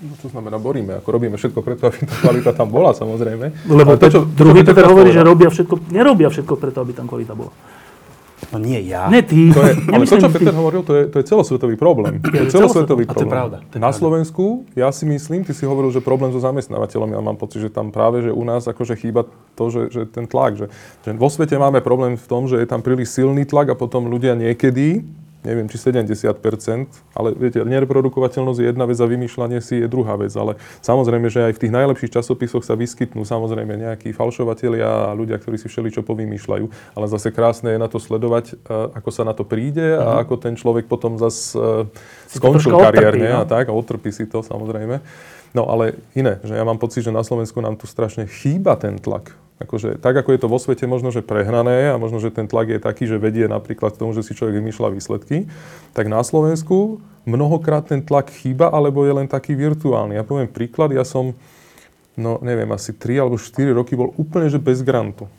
No čo znamená boríme? Ako robíme všetko preto, aby tá kvalita tam bola, samozrejme. Lebo to, čo, druhý Peter hovorí, že robia všetko, nerobia všetko preto, aby tam kvalita bola. No nie ja. Ne ty. To je, ale to, čo Peter ty. hovoril, to je, to je celosvetový problém. To je celosvetový problém. A to je pravda. To je na Slovensku, ja si myslím, ty si hovoril, že problém so zamestnávateľom, ja mám pocit, že tam práve, že u nás akože chýba to, že, že ten tlak, že, že vo svete máme problém v tom, že je tam príliš silný tlak a potom ľudia niekedy, neviem, či sedemdesiat percent, ale viete, nereprodukovateľnosť je jedna vec a vymýšľanie si je druhá vec, ale samozrejme, že aj v tých najlepších časopisoch sa vyskytnú samozrejme nejakí falšovatelia a ľudia, ktorí si všeličo povymýšľajú, ale zase krásne je na to sledovať, ako sa na to príde a ako ten človek potom zase skončil kariérne a tak a otrpí si to samozrejme. No ale iné, že ja mám pocit, že na Slovensku nám tu strašne chýba ten tlak. Akože, tak ako je to vo svete možno, že prehnané a možno, že ten tlak je taký, že vedie napríklad k tomu, že si človek vymýšľa výsledky, tak na Slovensku mnohokrát ten tlak chýba, alebo je len taký virtuálny. Ja poviem príklad, ja som, no neviem, asi tri alebo štyri roky bol úplne, že bez grantu.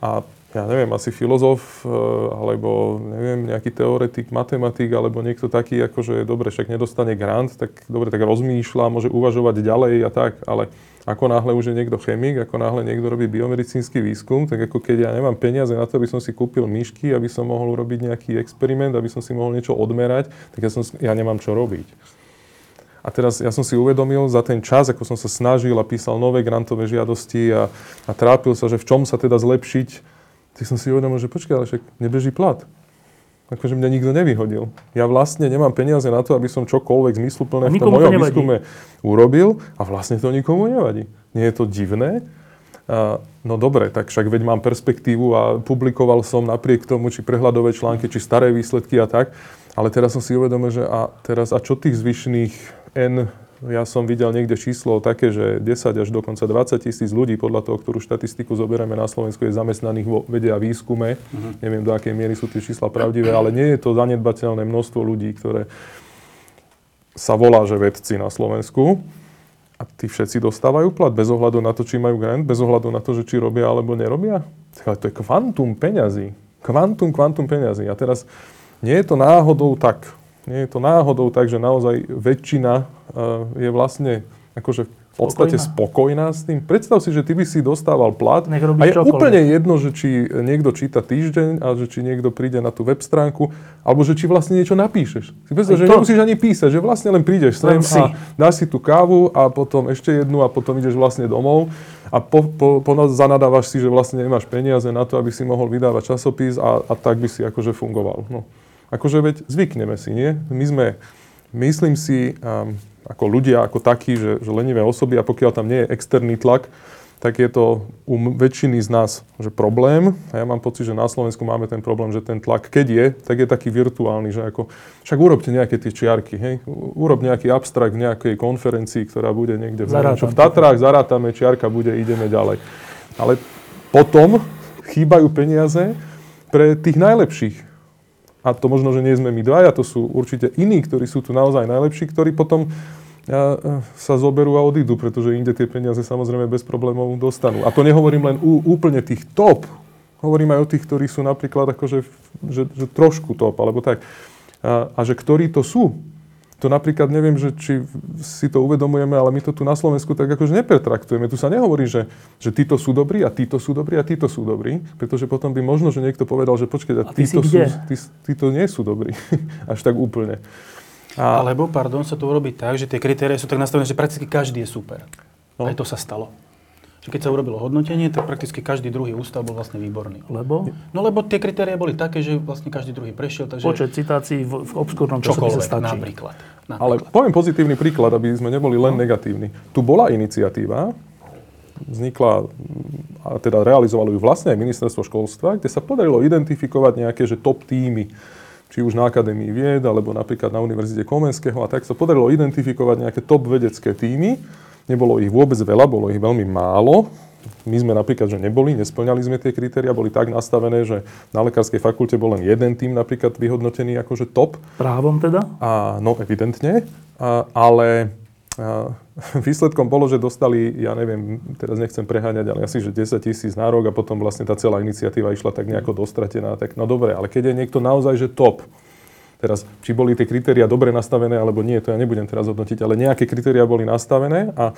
A ja neviem, asi filozof, alebo neviem, nejaký teoretik, matematik, alebo niekto taký, akože dobre, však nedostane grant, tak dobre, tak rozmýšľa, môže uvažovať ďalej a tak, ale ako náhle už je niekto chemik, ako náhle niekto robí biomedicínsky výskum, tak ako keď ja nemám peniaze na to, aby som si kúpil myšky, aby som mohol robiť nejaký experiment, aby som si mohol niečo odmerať, tak ja, som, ja nemám čo robiť. A teraz ja som si uvedomil za ten čas, ako som sa snažil a písal nové grantové žiadosti a, a trápil sa, že v čom sa teda zlepšiť, tak som si uvedomil, že počkaj, ale však nebeží plat. Akože mňa nikto nevyhodil. Ja vlastne nemám peniaze na to, aby som čokoľvek zmysluplné v tom mojom výskume urobil a vlastne to nikomu nevadí. Nie je to divné? No dobre, tak však veď mám perspektívu a publikoval som napriek tomu, či prehľadové články, či staré výsledky a tak. Ale teraz som si uvedomil, že a teraz a čo tých zvyšných N... Ja som videl niekde číslo také, že desať až dokonca dvadsať tisíc ľudí, podľa toho, ktorú štatistiku zoberieme na Slovensku, je zamestnaných vo vede a výskume. Uh-huh. Neviem, do akej miery sú tie čísla pravdivé, ale nie je to zanedbateľné množstvo ľudí, ktoré sa volá, že vedci na Slovensku. A tí všetci dostávajú plat bez ohľadu na to, či majú grant, bez ohľadu na to, že či robia alebo nerobia. Ale to je kvantum peňazí. Kvantum, kvantum peňazí. A teraz nie je to náhodou tak... Nie je to náhodou tak, že naozaj väčšina je vlastne akože v podstate spokojná. spokojná s tým. Predstav si, že ty by si dostával plat a je čokoľvek. Úplne jedno, že či niekto číta týždeň a že či niekto príde na tú web stránku, alebo že či vlastne niečo napíšeš. Si predstav, že nemusíš ani písať, že vlastne len prídeš sem a dáš si tú kávu a potom ešte jednu a potom ideš vlastne domov a po, po, po nás zanadávaš si, že vlastne nemáš peniaze na to, aby si mohol vydávať časopis a, a tak by si akože fungoval. No. Akože veď zvykneme si, nie? My sme, myslím si, um, ako ľudia, ako takí, že, že lenivé osoby a pokiaľ tam nie je externý tlak, tak je to u väčšiny z nás že problém. A ja mám pocit, že na Slovensku máme ten problém, že ten tlak, keď je, tak je taký virtuálny, že ako však urobte nejaké tie čiarky, hej? Urob nejaký abstrakt v nejakej konferencii, ktorá bude niekde v, čo v Tatrách, zarátame, čiarka bude, ideme ďalej. Ale potom chýbajú peniaze pre tých najlepších. A to možno, že nie sme my dvaja, to sú určite iní, ktorí sú tu naozaj najlepší, ktorí potom sa zoberú a odídu, pretože inde tie peniaze samozrejme bez problémov dostanú. A to nehovorím len u, úplne tých top, hovorím aj o tých, ktorí sú napríklad akože že, že trošku top, alebo tak. A, a že ktorí to sú, to napríklad neviem, že či si to uvedomujeme, ale my to tu na Slovensku tak akože nepertraktujeme. Tu sa nehovorí, že, že títo sú dobrí a títo sú dobrí a títo sú dobrí, pretože potom by možno, že niekto povedal, že počkej, a títo, a ty sú, tí, títo nie sú dobrí. Až tak úplne. A... Alebo, pardon, sa to urobí tak, že tie kritéria sú tak nastavené, že prakticky každý je super. No. Aj to sa stalo. Že keď sa urobilo hodnotenie, tak prakticky každý druhý ústav bol vlastne výborný. Lebo? No lebo tie kritéria boli také, že vlastne každý druhý prešiel, takže... Počet citácií v, v obskúrnom časopise stačí. Napríklad, napríklad. Ale poviem pozitívny príklad, aby sme neboli len no. negatívni. Tu bola iniciatíva, vznikla, a teda realizovalo ju vlastne aj ministerstvo školstva, kde sa podarilo identifikovať nejaké, že top týmy. Či už na Akadémii vied, alebo napríklad na Univerzite Komenského. A tak sa podarilo identifikovať nejaké top vedecké tímy. Nebolo ich vôbec veľa, bolo ich veľmi málo. My sme napríklad, že neboli, nesplňali sme tie kritéria, boli tak nastavené, že na Lekárskej fakulte bol len jeden tím napríklad vyhodnotený akože top. Právom teda? A, no, evidentne. A, ale a, výsledkom bolo, že dostali, ja neviem, teraz nechcem preháňať, ale asi, že desať tisíc na rok a potom vlastne tá celá iniciatíva išla tak nejako dostratená. Tak no dobre, ale keď je niekto naozaj, že top, teraz, či boli tie kritéria dobre nastavené, alebo nie, to ja nebudem teraz hodnotiť, ale nejaké kritéria boli nastavené a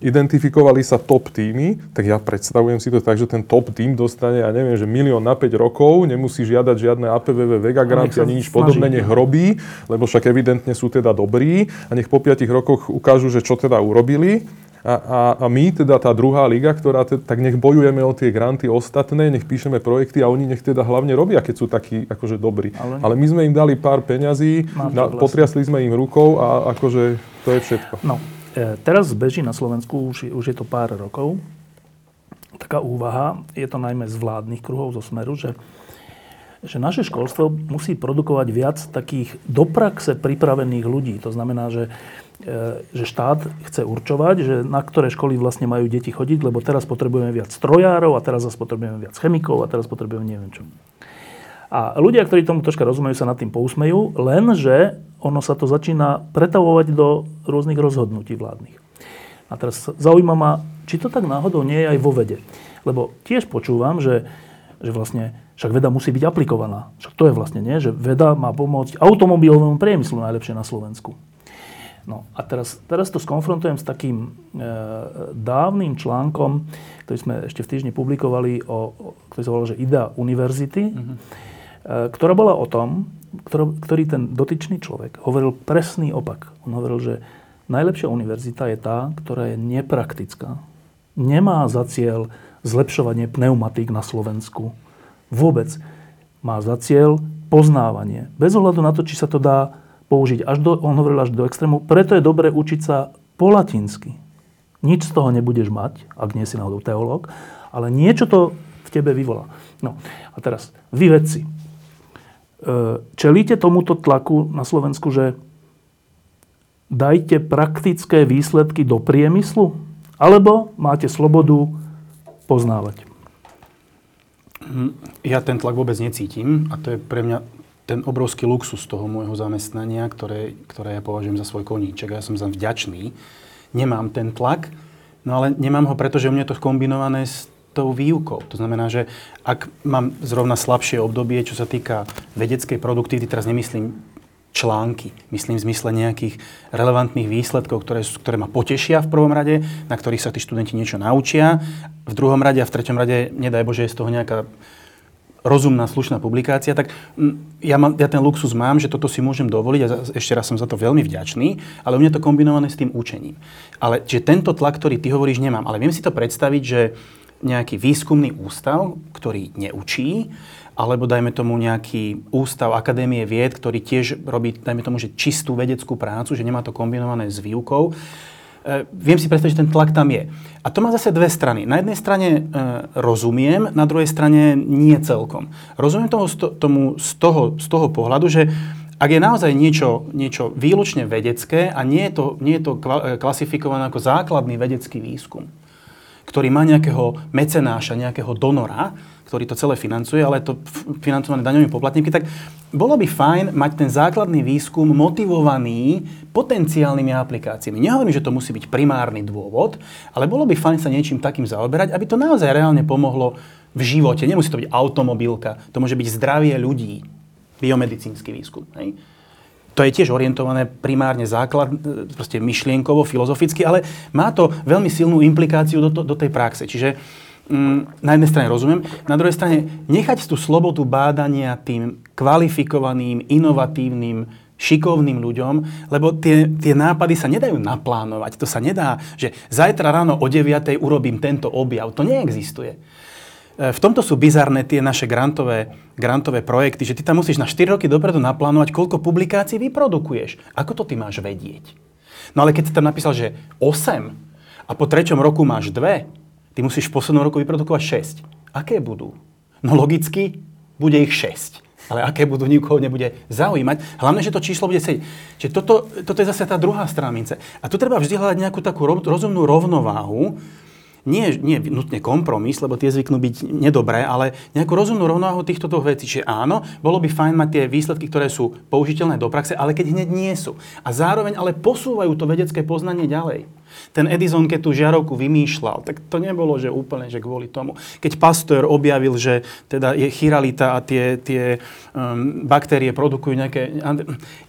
identifikovali sa top týmy, tak ja predstavujem si to tak, že ten top tým dostane, ja neviem, že milión na päť rokov, nemusí žiadať žiadne á pé vé vé, vega granty, ani nič podobné, nech robí, lebo však evidentne sú teda dobrí a nech po piatich rokoch ukážu, že čo teda urobili. A, a, a my, teda tá druhá liga, ktorá, te, tak nech bojujeme o tie granty ostatné, nech píšeme projekty a oni nech teda hlavne robia, keď sú takí akože dobrí. Ale, Ale my sme im dali pár peňazí, na, potriasli sme im rukou a akože to je všetko. No, e, teraz beží na Slovensku, už, už je to pár rokov, taká úvaha, je to najmä z vládnych kruhov, zo Smeru, že, že naše školstvo musí produkovať viac takých do praxe pripravených ľudí. To znamená, že že štát chce určovať, že na ktoré školy vlastne majú deti chodiť, lebo teraz potrebujeme viac strojárov a teraz zase potrebujeme viac chemikov a teraz potrebujeme neviem čo. A ľudia, ktorí tomu troška rozumejú, sa nad tým pousmejú, lenže ono sa to začína pretavovať do rôznych rozhodnutí vládnych. A teraz zaujíma ma, či to tak náhodou nie je aj vo vede. Lebo tiež počúvam, že, že vlastne však veda musí byť aplikovaná. Však to je vlastne, nie? Že veda má pomôcť automobilovému priemyslu najlepšie na Slovensku. No a teraz, teraz to skonfrontujem s takým e, dávnym článkom, ktorý sme ešte v týždni publikovali, o, o, ktorý sa volal, že Idea univerzity, mm-hmm. e, ktorá bola o tom, ktorý, ktorý ten dotyčný človek hovoril presný opak. On hovoril, že najlepšia univerzita je tá, ktorá je nepraktická. Nemá za cieľ zlepšovanie pneumatík na Slovensku. Vôbec má za cieľ poznávanie. Bez ohľadu na to, či sa to dá použiť. Až do, on hovoril až do extrému. Preto je dobre učiť sa po latinsky. Nič z toho nebudeš mať, ak nie si náhodou teológ, ale niečo to v tebe vyvolá. No a teraz, vy vedci, čelíte tomuto tlaku na Slovensku, že dajte praktické výsledky do priemyslu, alebo máte slobodu poznávať? Ja ten tlak vôbec necítim a to je pre mňa ten obrovský luxus toho môjho zamestnania, ktoré, ktoré ja považujem za svoj koníček. A ja som za vďačný. Nemám ten tlak, no ale nemám ho, pretože u mňa je to kombinované s tou výukou. To znamená, že ak mám zrovna slabšie obdobie, čo sa týka vedeckej produktivity, teraz nemyslím články. Myslím v zmysle nejakých relevantných výsledkov, ktoré, ktoré ma potešia v prvom rade, na ktorých sa tí študenti niečo naučia. V druhom rade a v treťom rade, nedaj Bože, je z toho nejaká rozumná, slušná publikácia, tak ja, mám, ja ten luxus mám, že toto si môžem dovoliť a ešte raz som za to veľmi vďačný, ale u mňa to kombinované s tým učením. Ale že tento tlak, ktorý ty hovoríš, nemám. Ale viem si to predstaviť, že nejaký výskumný ústav, ktorý neučí, alebo dajme tomu nejaký ústav Akadémie vied, ktorý tiež robí, dajme tomu, že čistú vedeckú prácu, že nemá to kombinované s výukou, viem si predstaviť, že ten tlak tam je. A to má zase dve strany. Na jednej strane e, rozumiem, na druhej strane nie celkom. Rozumiem toho, sto, tomu z toho, z toho pohľadu, že ak je naozaj niečo, niečo výlučne vedecké a nie je to, nie je to klasifikované ako základný vedecký výskum, ktorý má nejakého mecenáša, nejakého donora, ktorý to celé financuje, ale je to financované daňovými poplatníkmi, tak bolo by fajn mať ten základný výskum motivovaný potenciálnymi aplikáciami. Nehovorím, že to musí byť primárny dôvod, ale bolo by fajn sa niečím takým zaoberať, aby to naozaj reálne pomohlo v živote. Nemusí to byť automobilka, to môže byť zdravie ľudí, biomedicínsky výskum. Hej. To je tiež orientované primárne základ, proste myšlienkovo, filozoficky, ale má to veľmi silnú implikáciu do, to, do tej praxe. Čiže mm, na jednej strane rozumiem, na druhej strane nechať tú slobodu bádania tým kvalifikovaným, inovatívnym, šikovným ľuďom, lebo tie, tie nápady sa nedajú naplánovať. To sa nedá, že zajtra ráno o deviatej urobím tento objav. To neexistuje. V tomto sú bizarné tie naše grantové, grantové projekty, že ty tam musíš na štyri roky dopredu naplánovať, koľko publikácií vyprodukuješ. Ako to ty máš vedieť? No ale keď si tam napísal, že osem a po treťom roku máš dve, ty musíš v poslednom roku vyprodukovať šesť. Aké budú? No logicky bude ich šesť. Ale aké budú, nikoho nebude zaujímať. Hlavne, že to číslo bude sedieť. Čiže toto, toto je zase tá druhá stránka. A tu treba vždy hľadať nejakú takú rozumnú rovnováhu. Nie, nie nutne kompromis, lebo tie zvyknú byť nedobré, ale nejakú rozumnú rovnováhu týchto dvoch vecí. Čiže áno, bolo by fajn mať tie výsledky, ktoré sú použiteľné do praxe, ale keď hneď nie sú. A zároveň ale posúvajú to vedecké poznanie ďalej. Ten Edison, keď tú žiarovku vymýšľal, tak to nebolo, že úplne, že kvôli tomu. Keď Pasteur objavil, že teda je chiralita a tie, tie um, baktérie produkujú nejaké...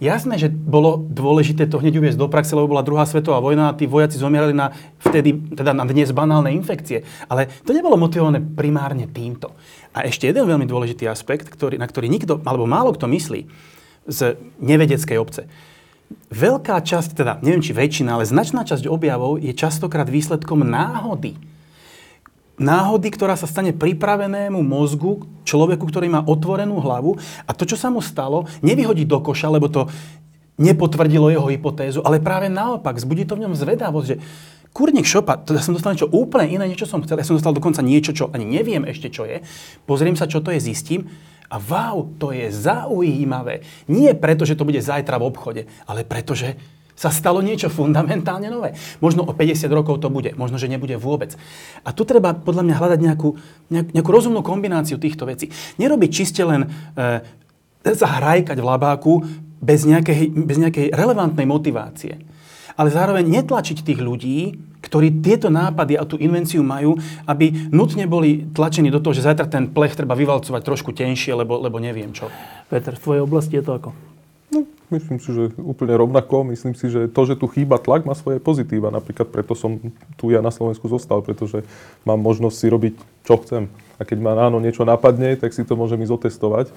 Jasné, že bolo dôležité to hneď uviesť do praxe, lebo bola druhá svetová vojna a tí vojaci zomierali na vtedy, teda na dnes banálne infekcie. Ale to nebolo motivované primárne týmto. A ešte jeden veľmi dôležitý aspekt, ktorý, na ktorý nikto, alebo málo kto myslí z nevedeckej obce. Veľká časť, teda neviem či väčšina, ale značná časť objavov je častokrát výsledkom náhody. Náhody, ktorá sa stane pripravenému mozgu, človeku, ktorý má otvorenú hlavu a to, čo sa mu stalo, nevyhodí do koša, lebo to nepotvrdilo jeho hypotézu, ale práve naopak, zbudí to v ňom zvedavosť, že kurník šopa, ja som dostal niečo úplne iné, niečo som chcel, ja som dostal dokonca niečo, čo ani neviem ešte, čo je. Pozriem sa, čo to je, zistím a wow, to je zaujímavé. Nie preto, že to bude zajtra v obchode, ale preto, že sa stalo niečo fundamentálne nové. Možno o päťdesiat rokov to bude, možno, že nebude vôbec. A tu treba podľa mňa hľadať nejakú, nejakú rozumnú kombináciu týchto vecí. Nerobiť čiste len e, zahrajkať v labáku bez nejakej, bez nejakej relevantnej motivácie. Ale zároveň netlačiť tých ľudí, ktorí tieto nápady a tú invenciu majú, aby nutne boli tlačení do toho, že zajtra ten plech treba vyvalcovať trošku tenšie, lebo, lebo neviem čo. Peter, v tvojej oblasti je to ako? No, myslím si, že úplne rovnako. Myslím si, že to, že tu chýba tlak, má svoje pozitíva. Napríklad preto som tu ja na Slovensku zostal, pretože mám možnosť si robiť, čo chcem. A keď ma ráno niečo napadne, tak si to môžem ísť otestovať.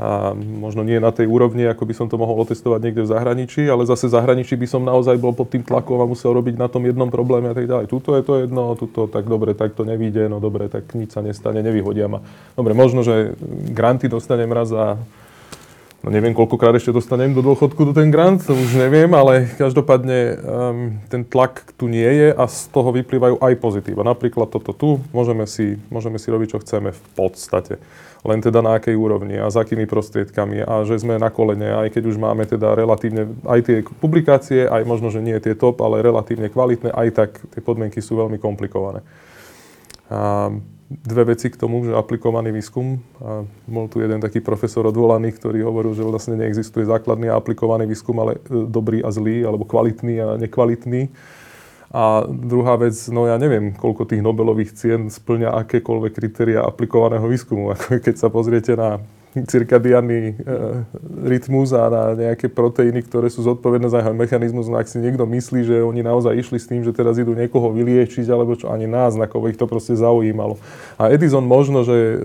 A možno nie na tej úrovni, ako by som to mohol otestovať niekde v zahraničí, ale zase v zahraničí by som naozaj bol pod tým tlakom a musel robiť na tom jednom probléme a tak ďalej. Tuto je to jedno, tuto tak dobre, tak to nevyjde, no dobre, tak nič sa nestane, nevyhodia ma. Dobre, možno, že granty dostanem raz a no neviem, koľkokrát ešte dostanem do dôchodku do ten grant, to už neviem, ale každopádne um, ten tlak tu nie je a z toho vyplývajú aj pozitíva. Napríklad toto tu, môžeme si, môžeme si robiť, čo chceme v podstate. Len teda na akej úrovni a s akými prostriedkami a že sme na kolene, aj keď už máme teda relatívne aj tie publikácie, aj možno, že nie tie top, ale relatívne kvalitné, aj tak tie podmienky sú veľmi komplikované. A dve veci k tomu, že aplikovaný výskum, a bol tu jeden taký profesor odvolaný, ktorý hovoril, že vlastne neexistuje základný a aplikovaný výskum, ale dobrý a zlý, alebo kvalitný a nekvalitný. A druhá vec, no ja neviem, koľko tých Nobelových cien spĺňa akékoľvek kritériá aplikovaného výskumu. Ako keď sa pozriete na cirkadiánny e, rytmus a na nejaké proteíny, ktoré sú zodpovedné za jeho mechanizmus. No ak si niekto myslí, že oni naozaj išli s tým, že teraz idú niekoho vyliečiť, alebo čo, ani náznakov, ich to proste zaujímalo. A Edison možno, že e,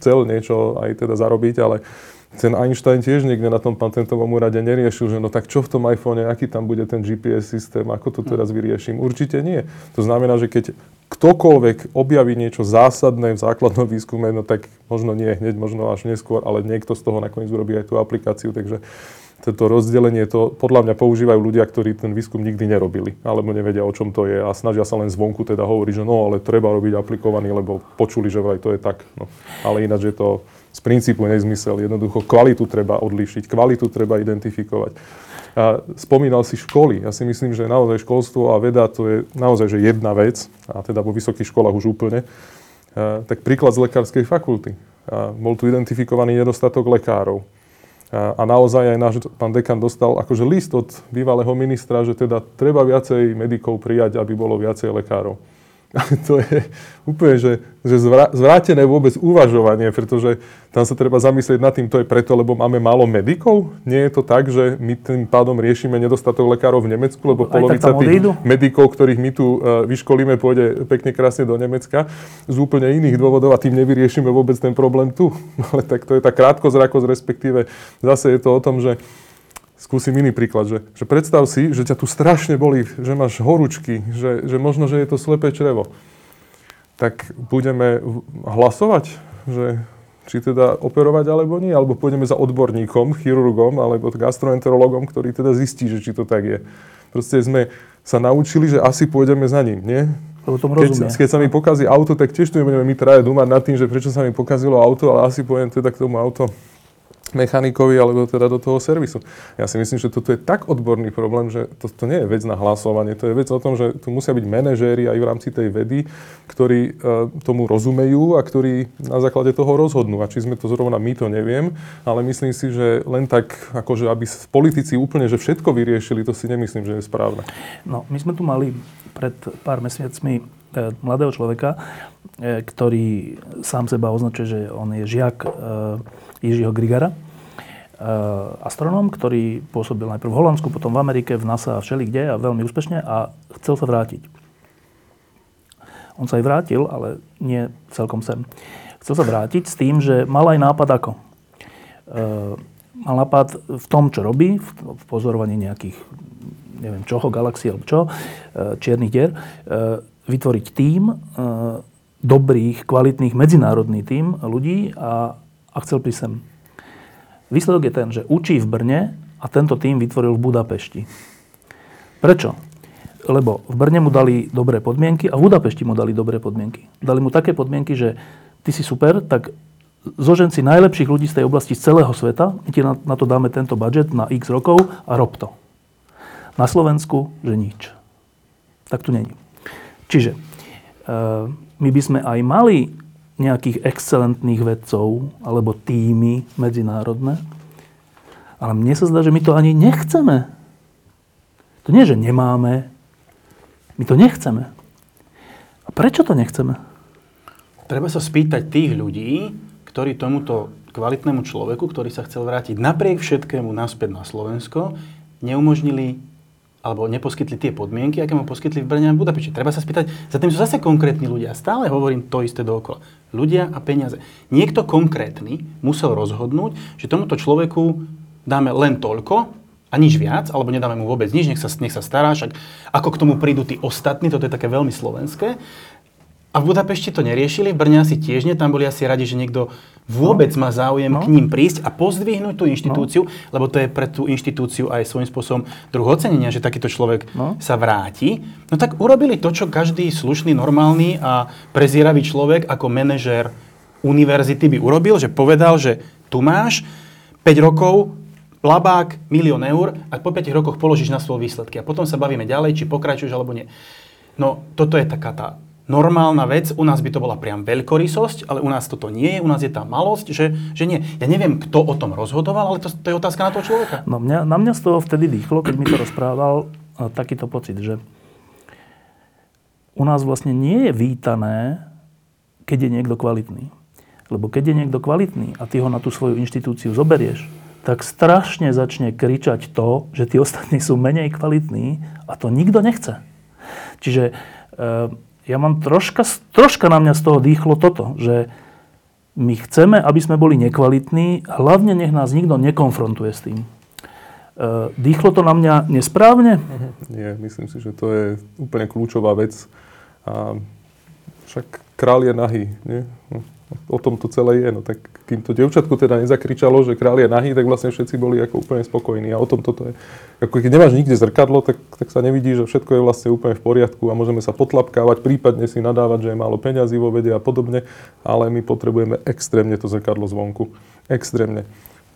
chcel niečo aj teda zarobiť, ale ten Einstein tiež niekde na tom patentovom úrade neriešil, že no tak čo v tom iPhone, aký tam bude ten G P S systém, ako to teraz vyrieším? Určite nie. To znamená, že keď ktokoľvek objaví niečo zásadné v základnom výskume, no tak možno nie hneď, možno až neskôr, ale niekto z toho nakoniec urobí aj tú aplikáciu, takže toto rozdelenie, to podľa mňa používajú ľudia, ktorí ten výskum nikdy nerobili, alebo nevedia, o čom to je a snažia sa len zvonku teda hovoriť, že no, ale treba robiť aplikovaný, lebo počuli, že vraj to je tak. No. Ale ináč je to z princípu nezmysel. Jednoducho kvalitu treba odlíšiť, kvalitu treba identifikovať. A spomínal si školy. Ja si myslím, že naozaj školstvo a veda to je naozaj že jedna vec, a teda vo vysokých školách už úplne. A tak príklad z lekárskej fakulty. A bol tu identifikovaný nedostatok lekárov. A naozaj aj náš pán dekan dostal akože list od bývalého ministra, že teda treba viacej medikov prijať, aby bolo viacej lekárov. Ale to je úplne, že, že zvrátené vôbec uvažovanie, pretože tam sa treba zamyslieť nad tým, to je preto, lebo máme málo medikov. Nie je to tak, že my tým pádom riešime nedostatok lekárov v Nemecku, lebo polovica tých medikov, ktorých my tu vyškolíme, pôjde pekne krásne do Nemecka z úplne iných dôvodov a tým nevyriešime vôbec ten problém tu. Ale tak to je tá krátkozrakosť, respektíve zase je to o tom, že skúsim iný príklad, že, že predstav si, že ťa tu strašne bolí, že máš horúčky, že, že možno, že je to slepé črevo. Tak budeme hlasovať, že či teda operovať alebo nie, alebo pôjdeme za odborníkom, chirurgom alebo gastroenterologom, ktorý teda zistí, že či to tak je. Proste sme sa naučili, že asi pôjdeme za ním, nie? Keď, keď sa mi pokazí auto, tak tiež tu nebudeme my traja dúmať nad tým, že prečo sa mi pokazilo auto, ale asi pôjdem teda k tomu auto mechanikovi alebo teda do toho servisu. Ja si myslím, že toto je tak odborný problém, že to, to nie je vec na hlasovanie. To je vec o tom, že tu musia byť manažéri aj v rámci tej vedy, ktorí e, tomu rozumejú a ktorí na základe toho rozhodnú. A či sme to zrovna my, to neviem, ale myslím si, že len tak, akože aby politici úplne že všetko vyriešili, to si nemyslím, že je správne. No, my sme tu mali pred pár mesiacmi e, mladého človeka, e, ktorý sám seba označuje, že on je žiak e, Ježiho Grigara, astronóm, ktorý pôsobil najprv v Holandsku, potom v Amerike, v NASA a všelikde a veľmi úspešne a chcel sa vrátiť. On sa aj vrátil, ale nie celkom sem. Chcel sa vrátiť s tým, že mal aj nápad ako. Mal nápad v tom, čo robí, v pozorovaní nejakých, neviem čoho, galaxií alebo čo, čiernych dier, vytvoriť tím dobrých, kvalitných, medzinárodný tím ľudí a a chcel prísť sem. Výsledok je ten, že učí v Brne a tento tím vytvoril v Budapešti. Prečo? Lebo v Brne mu dali dobré podmienky a v Budapešti mu dali dobré podmienky. Dali mu také podmienky, že ty si super, tak zožen si najlepších ľudí z tej oblasti z celého sveta, my ti na, na to dáme tento budžet na x rokov a rob to. Na Slovensku, že nič. Tak tu není. Čiže uh, my by sme aj mali nejakých excelentných vedcov alebo týmy medzinárodné. Ale mne sa zdá, že my to ani nechceme. To nie, že nemáme. My to nechceme. A prečo to nechceme? Treba sa spýtať tých ľudí, ktorí tomuto kvalitnému človeku, ktorý sa chcel vrátiť napriek všetkému naspäť na Slovensko, neumožnili alebo neposkytli tie podmienky, aké mu poskytli v Brne a v Budapešti. Treba sa spýtať, za tým sú zase konkrétni ľudia. Stále hovorím to isté dookola. Ľudia a peniaze. Niekto konkrétny musel rozhodnúť, že tomuto človeku dáme len toľko a nič viac, alebo nedáme mu vôbec nič, nech sa, nech sa stará, však ako k tomu prídu tí ostatní, toto je také veľmi slovenské. A v Budapešti to neriešili, v Brne asi tiež nie, tam boli asi radi, že niekto vôbec má záujem no. k ním prísť a pozdvihnúť tú inštitúciu, no. lebo to je pre tú inštitúciu aj svojím spôsobom druh ocenenia, že takýto človek no. sa vráti. No tak urobili to, čo každý slušný, normálny a prezieravý človek ako manažér univerzity by urobil, že povedal, že tu máš päť rokov, labák, milión eur a po piatich rokoch položíš na svoje výsledky a potom sa bavíme ďalej, či pokračuješ alebo nie. No toto je taká tá normálna vec, u nás by to bola priam veľkorysosť, ale u nás toto nie je, u nás je tá malosť, že, že nie. Ja neviem, kto o tom rozhodoval, ale to, to je otázka na toho človeka. No mňa, na mňa z toho vtedy dýchlo, keď mi to rozprával, takýto pocit, že u nás vlastne nie je vítané, keď je niekto kvalitný. Lebo keď je niekto kvalitný a ty ho na tú svoju inštitúciu zoberieš, tak strašne začne kričať to, že tí ostatní sú menej kvalitní a to nikto nechce. Čiže ja mám troška, troška na mňa z toho dýchlo toto, že my chceme, aby sme boli nekvalitní, hlavne nech nás nikto nekonfrontuje s tým. Dýchlo to na mňa nesprávne? Nie, myslím si, že to je úplne kľúčová vec. A však král je nahý, nie? O tom to celé je. No tak kým to dievčatko teda nezakričalo, že kráľ je nahý, tak vlastne všetci boli ako úplne spokojní. A o tom toto je. Ako keď nemáš nikde zrkadlo, tak, tak sa nevidí, že všetko je vlastne úplne v poriadku a môžeme sa potlapkávať, prípadne si nadávať, že je málo peňazí vo vede a podobne, ale my potrebujeme extrémne to zrkadlo zvonku. Extrémne.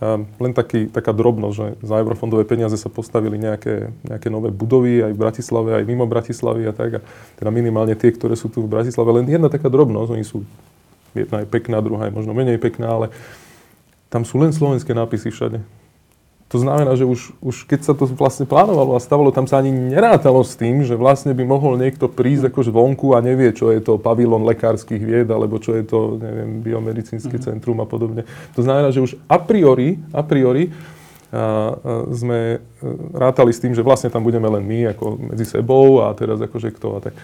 Um, len taký, taká drobnosť, že za eurofondové peniaze sa postavili nejaké, nejaké nové budovy aj v Bratislave, aj mimo Bratislavy a tak. A teda minimálne tie, ktoré sú tu v Bratislave. Len jedna taká drobnosť, oni sú jedna je pekná, druhá je možno menej pekná, ale tam sú len slovenské nápisy všade. To znamená, že už, už keď sa to vlastne plánovalo a stavalo, tam sa ani nerátalo s tým, že vlastne by mohol niekto prísť akože vonku a nevie, čo je to pavilón lekárskych vied, alebo čo je to, neviem, biomedicínske centrum a podobne. To znamená, že už a priori, a priori, a sme rátali s tým, že vlastne tam budeme len my ako medzi sebou a teraz akože kto a tak.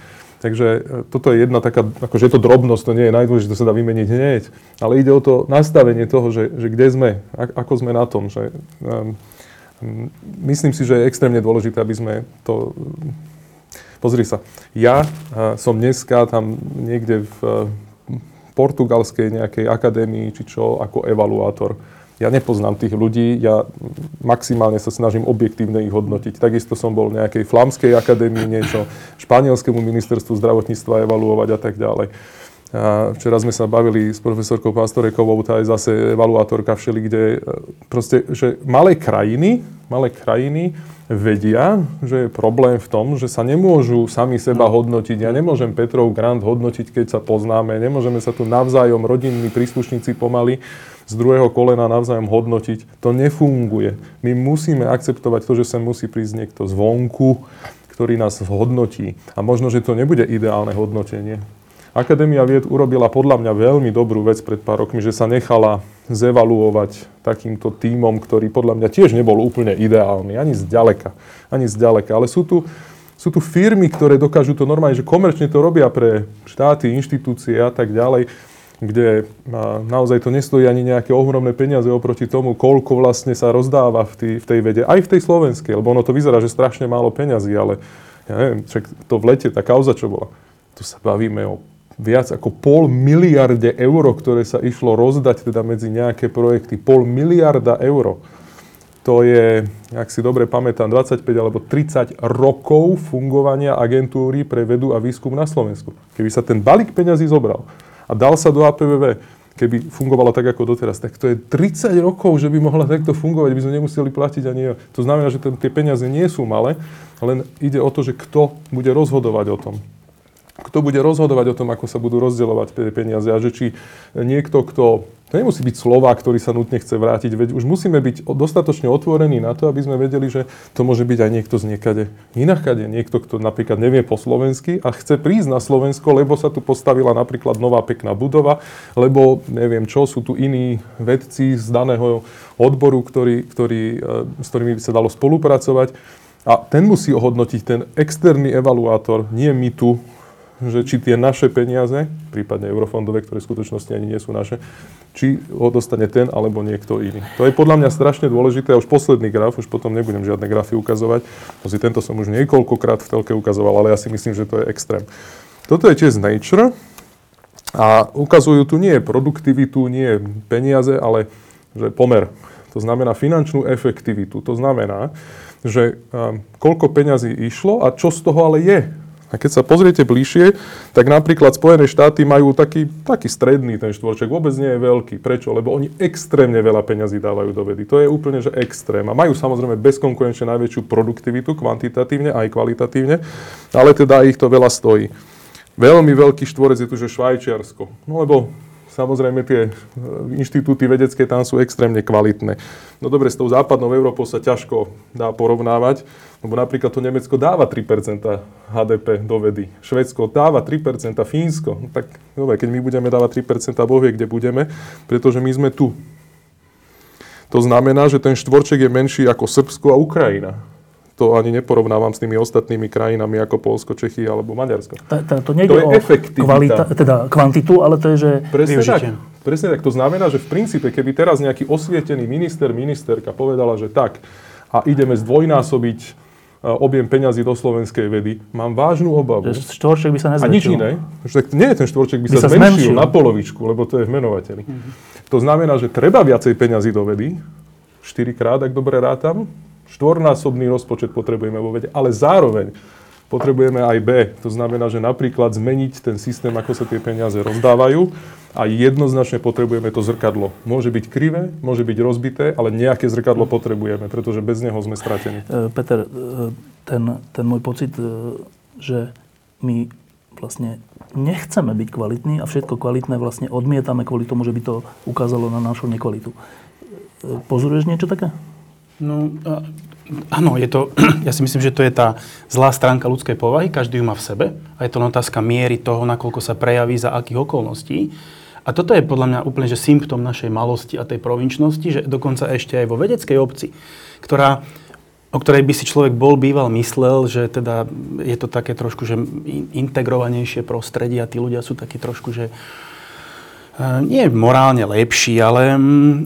Takže toto je jedna taká, akože je to drobnosť, to nie je najdôležité, to sa dá vymeniť hneď, ale ide o to nastavenie toho, že, že kde sme, ako sme na tom. Že, um, myslím si, že je extrémne dôležité, aby sme to... Pozri sa, ja som dneska tam niekde v portugalskej nejakej akadémii, či čo, ako evaluátor. Ja nepoznám tých ľudí, ja maximálne sa snažím objektívne ich hodnotiť. Takisto som bol v nejakej flámskej akadémii, niečo španielskému ministerstvu zdravotníctva evaluovať a tak ďalej. A včera sme sa bavili s profesorkou Pastorékovou, tá je zase evaluátorka všelikde. Proste, že malé krajiny, malé krajiny vedia, že je problém v tom, že sa nemôžu sami seba hodnotiť. Ja nemôžem Petrov grant hodnotiť, keď sa poznáme. Nemôžeme sa tu navzájom rodinní príslušníci pomaly z druhého kolena navzájom hodnotiť. To nefunguje. My musíme akceptovať to, že sem musí prísť niekto zvonku, ktorý nás hodnotí. A možno, že to nebude ideálne hodnotenie. Akadémia vied urobila podľa mňa veľmi dobrú vec pred pár rokmi, že sa nechala zevaluovať takýmto tímom, ktorý podľa mňa tiež nebol úplne ideálny, ani zďaleka, ani zďaleka. Ale sú tu, sú tu firmy, ktoré dokážu to normálne, že komerčne to robia pre štáty, inštitúcie a tak ďalej, kde naozaj to nestojí ani nejaké ohromné peniaze oproti tomu, koľko vlastne sa rozdáva v, tý, v tej vede, aj v tej slovenskej, lebo ono to vyzerá, že strašne málo peňazí, ale ja neviem, však to v lete, tá kauza, čo bola, tu sa bavíme o viac ako pol miliarde eur, ktoré sa išlo rozdať teda medzi nejaké projekty. Pol miliarda eur. To je, ak si dobre pamätám, dvadsaťpäť alebo tridsať rokov fungovania agentúry pre vedu a výskum na Slovensku. Keby sa ten balík peňazí zobral a dal sa do á pé vé vé, keby fungovala tak ako doteraz, tak to je tridsať rokov, že by mohla takto fungovať, by sme nemuseli platiť ani... To znamená, že ten, tie peniaze nie sú malé, len ide o to, že kto bude rozhodovať o tom. Kto bude rozhodovať o tom, ako sa budú rozdielovať peniaze a že či niekto, kto... To nemusí byť Slovák, ktorý sa nutne chce vrátiť, veď už musíme byť dostatočne otvorení na to, aby sme vedeli, že to môže byť aj niekto z niekade inakade. Niekto, kto napríklad nevie po slovensky a chce prísť na Slovensko, lebo sa tu postavila napríklad nová pekná budova, lebo neviem čo, sú tu iní vedci z daného odboru, ktorý, ktorý, s ktorými by sa dalo spolupracovať. A ten musí ohodnotiť ten externý evaluátor, nie my tu, že či tie naše peniaze, prípadne eurofondové, ktoré v skutočnosti ani nie sú naše, či ho dostane ten alebo niekto iný. To je podľa mňa strašne dôležité. A už posledný graf, už potom nebudem žiadne grafy ukazovať. Pozri, tento som už niekoľkokrát v telke ukazoval, ale ja si myslím, že to je extrém. Toto je tiež Nature a ukazujú tu nie produktivitu, nie peniaze, ale že pomer. To znamená finančnú efektivitu. To znamená, že koľko peňazí išlo a čo z toho ale je. A keď sa pozriete bližšie, tak napríklad Spojené štáty majú taký, taký stredný ten štvorček, vôbec nie je veľký. Prečo? Lebo oni extrémne veľa peňazí dávajú do vedy. To je úplne, že extrém. A majú samozrejme bezkonkurenčne najväčšiu produktivitu, kvantitatívne aj kvalitatívne, ale teda ich to veľa stojí. Veľmi veľký štvorec je tu, že Švajčiarsko. No lebo Samozrejme, tie inštitúty vedecké tam sú extrémne kvalitné. No dobre, s tou západnou Európou sa ťažko dá porovnávať, lebo napríklad to Nemecko dáva tri percentá há dé pé do vedy, Švédsko dáva tri percentá, Fínsko, no tak dobre, keď my budeme dávať tri percentá, Boh vie, kde budeme, pretože my sme tu. To znamená, že ten štvorček je menší ako Srbsko a Ukrajina. To ani neporovnávam s tými ostatnými krajinami ako Poľsko, Čechy alebo Maďarsko. Ta, ta, to nie je o kvalita, teda kvantitu, ale to je, že presne tak, presne tak. To znamená, že v princípe, keby teraz nejaký osvietený minister, ministerka povedala, že tak a ideme zdvojnásobiť objem peňazí do slovenskej vedy, mám vážnu obavu. Štvorček by sa nezmenšil. A nič iné. Nie, ten štvorček by, by sa, sa zmenšil na polovičku, lebo to je v menovateli. Mhm. To znamená, že treba viacej peňazí do vedy, štyrikrát, ak dobre rátam, štvornásobný rozpočet potrebujeme vo vede, ale zároveň potrebujeme aj B. To znamená, že napríklad zmeniť ten systém, ako sa tie peniaze rozdávajú a jednoznačne potrebujeme to zrkadlo. Môže byť krivé, môže byť rozbité, ale nejaké zrkadlo potrebujeme, pretože bez neho sme stratení. Peter, ten, ten môj pocit, že my vlastne nechceme byť kvalitní a všetko kvalitné vlastne odmietame kvôli tomu, že by to ukázalo na našu nekvalitu. Pozoruješ niečo také? No, áno, je to, ja si myslím, že to je tá zlá stránka ľudskej povahy, každý ju má v sebe a je to otázka miery toho, nakoľko sa prejaví, za akých okolností. A toto je podľa mňa úplne že symptom našej malosti a tej provinčnosti, že dokonca ešte aj vo vedeckej obci, ktorá, o ktorej by si človek bol býval myslel, že teda je to také trošku že integrovanejšie prostredie a tí ľudia sú takí trošku, že nie morálne lepší, ale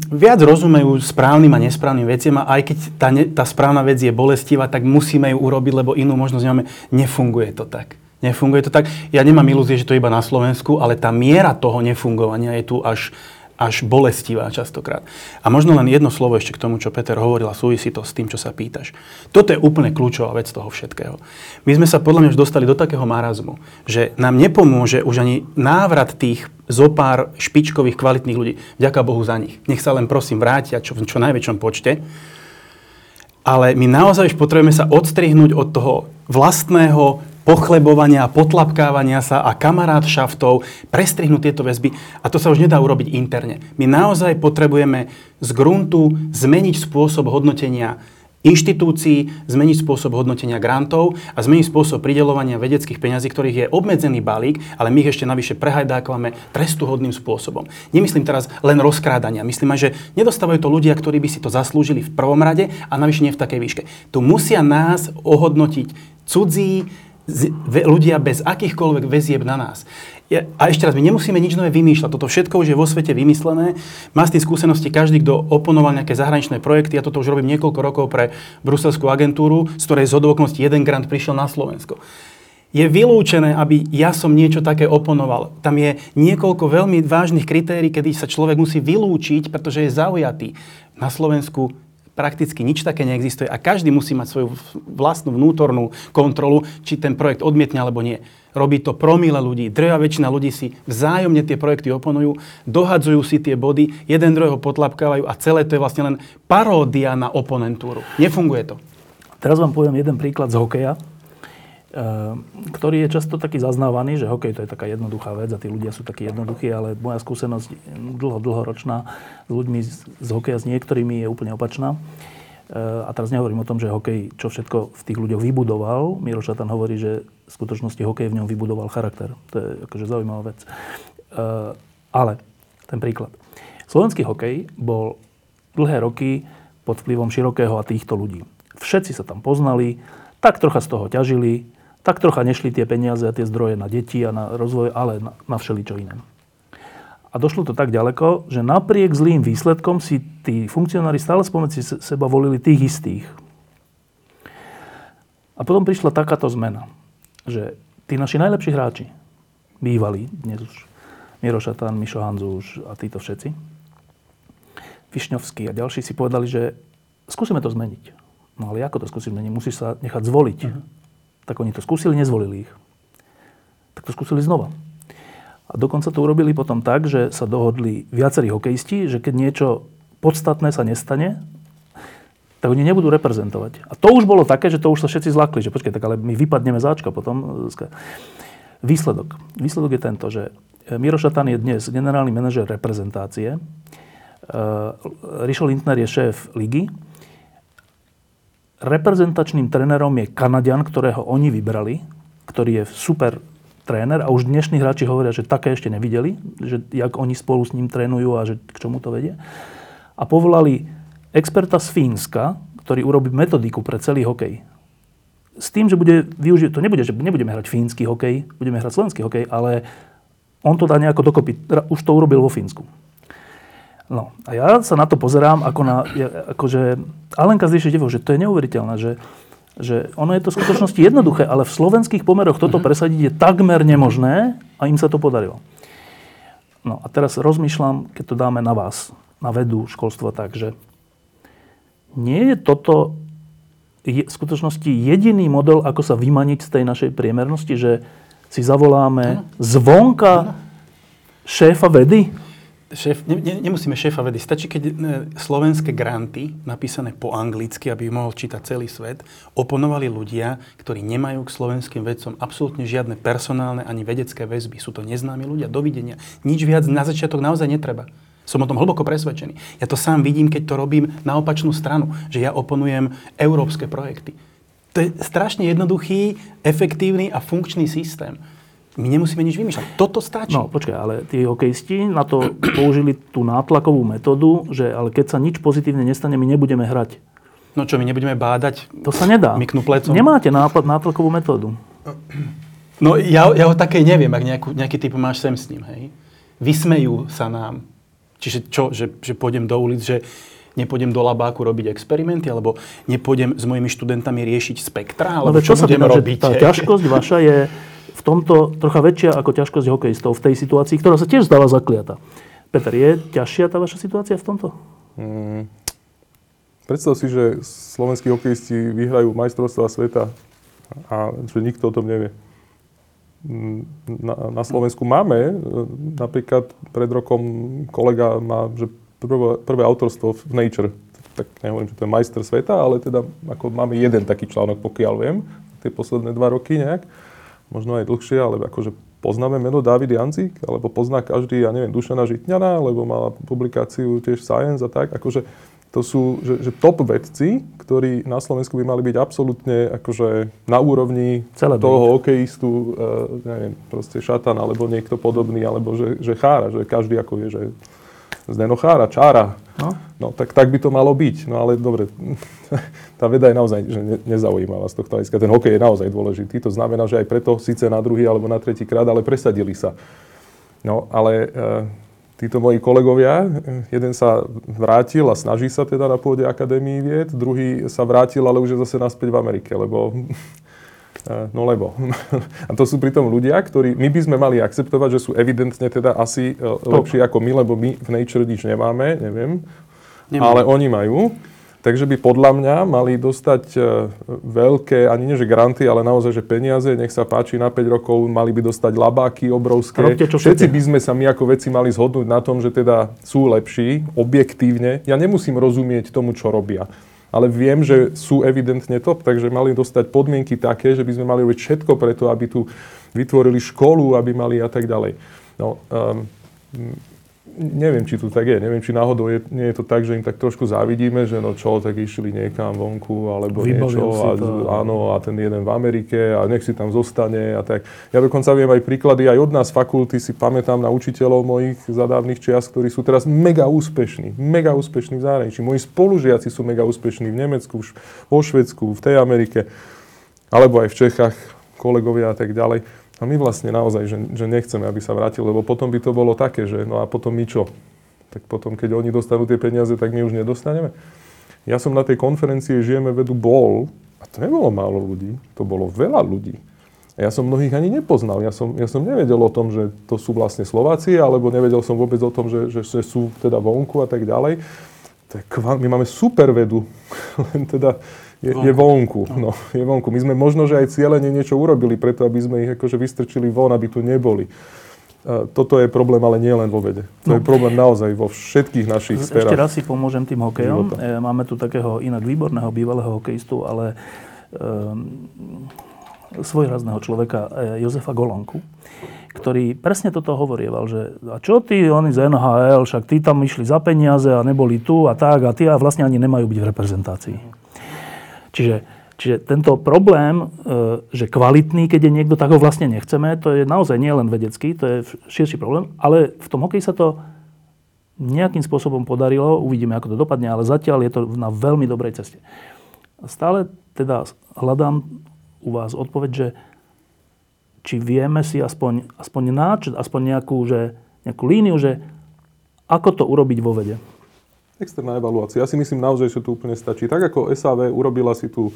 viac rozumejú správnym a nesprávnym veciam a aj keď tá, ne, tá správna vec je bolestivá, tak musíme ju urobiť, lebo inú možnosť nemáme. Nefunguje to tak. Nefunguje to tak. Ja nemám ilúzie, že to je iba na Slovensku, ale tá miera toho nefungovania je tu až, až bolestivá častokrát. A možno len jedno slovo ešte k tomu, čo Peter hovoril a súvisí to s tým, čo sa pýtaš. Toto je úplne kľúčová vec toho všetkého. My sme sa podľa mňa už dostali do takého marazmu, že nám nepomôže už ani návrat tých zo pár špičkových, kvalitných ľudí. Vďaka Bohu za nich. Nech sa len prosím vrátia čo, v čo najväčšom počte. Ale my naozaj už potrebujeme sa odstrihnúť od toho vlastného pochlebovania, potlapkávania sa a kamarátšaftov, prestrihnúť tieto väzby. A to sa už nedá urobiť interne. My naozaj potrebujeme z gruntu zmeniť spôsob hodnotenia inštitúcií, zmeniť spôsob hodnotenia grantov a zmeniť spôsob prideľovania vedeckých peňazí, ktorých je obmedzený balík, ale my ich ešte navyše prehajdákvame trestuhodným spôsobom. Nemyslím teraz len rozkrádania. Myslím aj, že nedostávajú to ľudia, ktorí by si to zaslúžili v prvom rade a navyše nie v takej výške. Tu musia nás ohodnotiť cudzí ľudia bez akýchkoľvek väzieb na nás. A ešte raz, my nemusíme nič nové vymýšľať. Toto všetko už je vo svete vymyslené. Má s tým skúsenosti každý, kto oponoval nejaké zahraničné projekty. Ja toto už robím niekoľko rokov pre bruselskú agentúru, z ktorej z okolností jeden grant prišiel na Slovensko. Je vylúčené, aby ja som niečo také oponoval. Tam je niekoľko veľmi vážnych kritérií, kedy sa človek musí vylúčiť, pretože je zaujatý. Na Slovensku prakticky nič také neexistuje a každý musí mať svoju vlastnú vnútornú kontrolu, či ten projekt odmietne alebo nie. Robí to promile ľudí, drvivá väčšina ľudí si vzájomne tie projekty oponujú, dohadzujú si tie body, jeden druhého potlapkávajú a celé to je vlastne len paródia na oponentúru. Nefunguje to. Teraz vám poviem jeden príklad z hokeja, ktorý je často taký zaznávaný, že hokej to je taká jednoduchá vec a tí ľudia sú takí jednoduchí, ale moja skúsenosť dlho, dlhoročná s ľuďmi z, z hokeja, s niektorými je úplne opačná. A teraz nehovorím o tom, že hokej, čo všetko v tých ľuďoch vybudoval. Miro Satan hovorí, že v skutočnosti hokej v ňom vybudoval charakter. To je akože zaujímavá vec. Ale ten príklad. Slovenský hokej bol dlhé roky pod vplyvom Širokého a týchto ľudí. Všetci sa tam poznali, tak trocha z toho ťažili, tak trocha nešli tie peniaze a tie zdroje na deti a na rozvoj, ale na, na všeličo iné. A došlo to tak ďaleko, že napriek zlým výsledkom si tí funkcionári stále spomedzi seba volili tých istých. A potom prišla takáto zmena, že tí naši najlepší hráči, bývali dnes už Miro Satan, Miso Hanzus a títo všetci, Visnovský a ďalší si povedali, že skúsime to zmeniť. No ale ako to skúsime zmeniť? Musíš sa nechať zvoliť. Uh-huh. Tak oni to skúsili, nezvolili ich. Tak to skúsili znova. A dokonca to urobili potom tak, že sa dohodli viacerí hokejisti, že keď niečo podstatné sa nestane, tak oni nebudú reprezentovať. A to už bolo také, že to už sa všetci zlákli, že počkaj, tak ale my vypadneme záčka potom. Výsledok. Výsledok je tento, že Miro Satan je dnes generálny manažér reprezentácie. Rišo Lintner je šéf ligy. Reprezentačným trénerom je Kanaďan, ktorého oni vybrali, ktorý je super tréner a už dnešní hráči hovoria, že také ešte nevideli, že jak oni spolu s ním trénujú a že k čomu to vedie. A povolali experta z Fínska, ktorý urobí metodiku pre celý hokej. S tým, že bude využiť, to nebude, že nebudeme hrať fínsky hokej, budeme hrať slovenský hokej, ale on to dá nejako dokopy. Už to urobil vo Fínsku. No a ja sa na to pozerám, ako na, akože Alenka z Riešidevo, že to je neuveriteľné, že, že ono je to v skutočnosti jednoduché, ale v slovenských pomeroch toto presadiť je takmer nemožné a im sa to podarilo. No a teraz rozmýšľam, keď to dáme na vás, na vedu, školstvo, takže nie je toto je v skutočnosti jediný model, ako sa vymaniť z tej našej priemernosti, že si zavoláme zvonka šéfa vedy? Šéf, ne, ne, nemusíme šéfa vedy. Stačí, keď slovenské granty, napísané po anglicky, aby mohol čítať celý svet, oponovali ľudia, ktorí nemajú k slovenským vedcom absolútne žiadne personálne ani vedecké väzby. Sú to neznámi ľudia. Dovidenia. Nič viac na začiatok naozaj netreba. Som o tom hlboko presvedčený. Ja to sám vidím, keď to robím na opačnú stranu, že ja oponujem európske projekty. To je strašne jednoduchý, efektívny a funkčný systém. My nemusíme nič vymýšľať. Toto stačí. No, počkaj, ale tí hokejisti na to použili tú nátlakovú metódu, že ale keď sa nič pozitívne nestane, my nebudeme hrať. No čo, my nebudeme bádať? To sa nedá. Myknú plecom. Nemáte nápad nátlakovú metódu. No, ja, ja ho také neviem, ak nejakú, nejaký typ máš sem s ním, hej. Vysmejú sa nám. Čiže čo, že, že pôjdem do ulic, že nepôjdem do labáku robiť experimenty, alebo nepôjdem s mojimi študentami riešiť spektra, alebo no, čo budem pýtam, robiť? Tá ťažkosť vaša je v tomto trocha väčšia ako ťažkosť hokejistov v tej situácii, ktorá sa tiež zdala zakliata. Peter, je ťažšia tá vaša situácia v tomto? Hmm. Predstav si, že slovenskí hokejisti vyhrajú majstrovstvá sveta a že nikto o tom nevie. Na, na Slovensku máme, napríklad pred rokom kolega má, že Prvé, prvé autorstvo v Nature, tak nehovorím, že to je majster sveta, ale teda ako máme jeden taký článok, pokiaľ viem, tie posledné dva roky nejak, možno aj dlhšie, ale akože poznáme meno David Janzik, alebo pozná každý, ja neviem, Dušana Žitňana, alebo mala publikáciu tiež Science a tak, akože to sú, že, že top vedci, ktorí na Slovensku by mali byť absolútne akože na úrovni celé toho hokejistu, e, neviem, proste Šatan, alebo niekto podobný, alebo že, že chára, že každý ako je, že z nenochára, čára. No. no tak, tak by to malo byť. No ale dobre, tá veda je naozaj že ne, nezaujímavá z tohto hľadiska. Ten hokej je naozaj dôležitý. To znamená, že aj preto síce na druhý alebo na tretí krát, ale presadili sa. No ale e, títo moji kolegovia, jeden sa vrátil a snaží sa teda na pôde Akadémii vied, druhý sa vrátil, ale už je zase naspäť v Amerike, lebo... No lebo. A to sú pritom ľudia, ktorí my by sme mali akceptovať, že sú evidentne teda asi lepší ako my, lebo my v Nature nič nemáme, neviem. Nemáme. Ale oni majú. Takže by podľa mňa mali dostať veľké, ani nie že granty, ale naozaj že peniaze, nech sa páči na päť rokov, mali by dostať labáky obrovské. Robte, Všetci by sme sa my ako veci mali zhodnúť na tom, že teda sú lepší, objektívne. Ja nemusím rozumieť tomu, čo robia. Ale viem, že sú evidentne top, takže mali dostať podmienky také, že by sme mali robiť všetko preto, aby tu vytvorili školu, aby mali a tak ďalej. No, um, neviem, či tu tak je. Neviem, či náhodou je, nie je to tak, že im tak trošku závidíme, že no čo, tak išli niekam vonku, alebo Vybavil niečo. A, áno, a ten jeden v Amerike a nech si tam zostane a tak. Ja dokonca viem aj príklady, aj od nás fakulty si pamätám na učiteľov mojich zadávnych čias, ktorí sú teraz mega úspešní. Mega úspešní v zahraničí. Moji spolužiaci sú mega úspešní v Nemecku, vo Švédsku, v tej Amerike, alebo aj v Čechách, kolegovia a tak ďalej. A my vlastne naozaj, že, že nechceme, aby sa vrátil, lebo potom by to bolo také, že no a potom my čo? Tak potom, keď oni dostanú tie peniaze, tak my už nedostaneme. Ja som na tej konferencii Žijeme vedu bol, a to nebolo málo ľudí, to bolo veľa ľudí. A ja som mnohých ani nepoznal, ja som, ja som nevedel o tom, že to sú vlastne Slováci, alebo nevedel som vôbec o tom, že, že sú teda vonku a tak ďalej. Tak my máme super vedu, len teda... Je, je vonku, no, je vonku. My sme možno, že aj cieľene niečo urobili preto, aby sme ich akože vystrčili von, aby tu neboli. E, toto je problém, ale nie len vo vede. To no. je problém naozaj vo všetkých našich sférach. Ešte raz si pomôžem tým hokejom. E, máme tu takého inak výborného bývalého hokejistu, ale e, svojrazného človeka, e, Jozefa Golonku, ktorý presne toto hovorieval, že a čo ty, oni z en há el, však tí tam išli za peniaze a neboli tu a tak a tí a vlastne ani nemajú byť v reprezentácii. Čiže, čiže tento problém, že kvalitný, keď je niekto, tak ho vlastne nechceme, to je naozaj nie len vedecký, to je širší problém, ale v tom hokeji sa to nejakým spôsobom podarilo, uvidíme, ako to dopadne, ale zatiaľ je to na veľmi dobrej ceste. Stále teda hľadám u vás odpoveď, že či vieme si aspoň, aspoň náčrt, aspoň nejakú, že, nejakú líniu, že ako to urobiť vo vede? Externá evaluácia. Ja si myslím naozaj, že to úplne stačí. Tak ako es á vé urobila si tú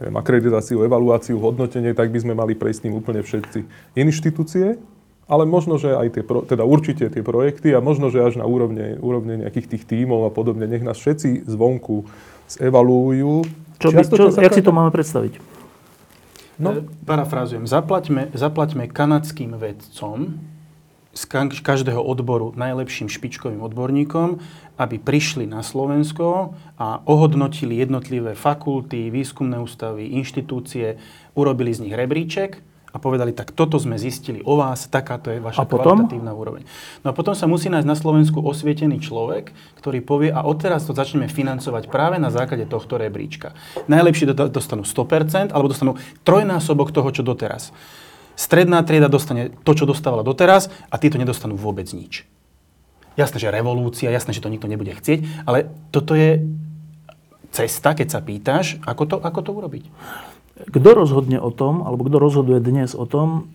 neviem, akreditáciu, evaluáciu, hodnotenie, tak by sme mali prejsť s tým úplne všetci inštitúcie. Ale možno, že aj tie, pro, teda určite tie projekty a možno, že až na úrovne, úrovne nejakých tých tímov a podobne, nech nás všetci zvonku zevaluujú. Čo by, čo, jak si to máme predstaviť? No, parafrázujem, zaplaťme, zaplaťme kanadským vedcom z každého odboru najlepším špičkovým odborníkom, aby prišli na Slovensko a ohodnotili jednotlivé fakulty, výskumné ústavy, inštitúcie, urobili z nich rebríček a povedali, tak toto sme zistili o vás, takáto je vaša kvalitatívna úroveň. No a potom sa musí nájsť na Slovensku osvietený človek, ktorý povie, a odteraz to začneme financovať práve na základe tohto rebríčka. Najlepšie dostanú sto percent, alebo dostanú trojnásobok toho, čo doteraz. Stredná trieda dostane to, čo dostávala doteraz, a títo nedostanú vôbec nič. Jasné, že revolúcia, jasné, že to nikto nebude chcieť, ale toto je cesta, keď sa pýtaš, ako to, ako to urobiť. Kto rozhodne o tom, alebo kto rozhoduje dnes o tom,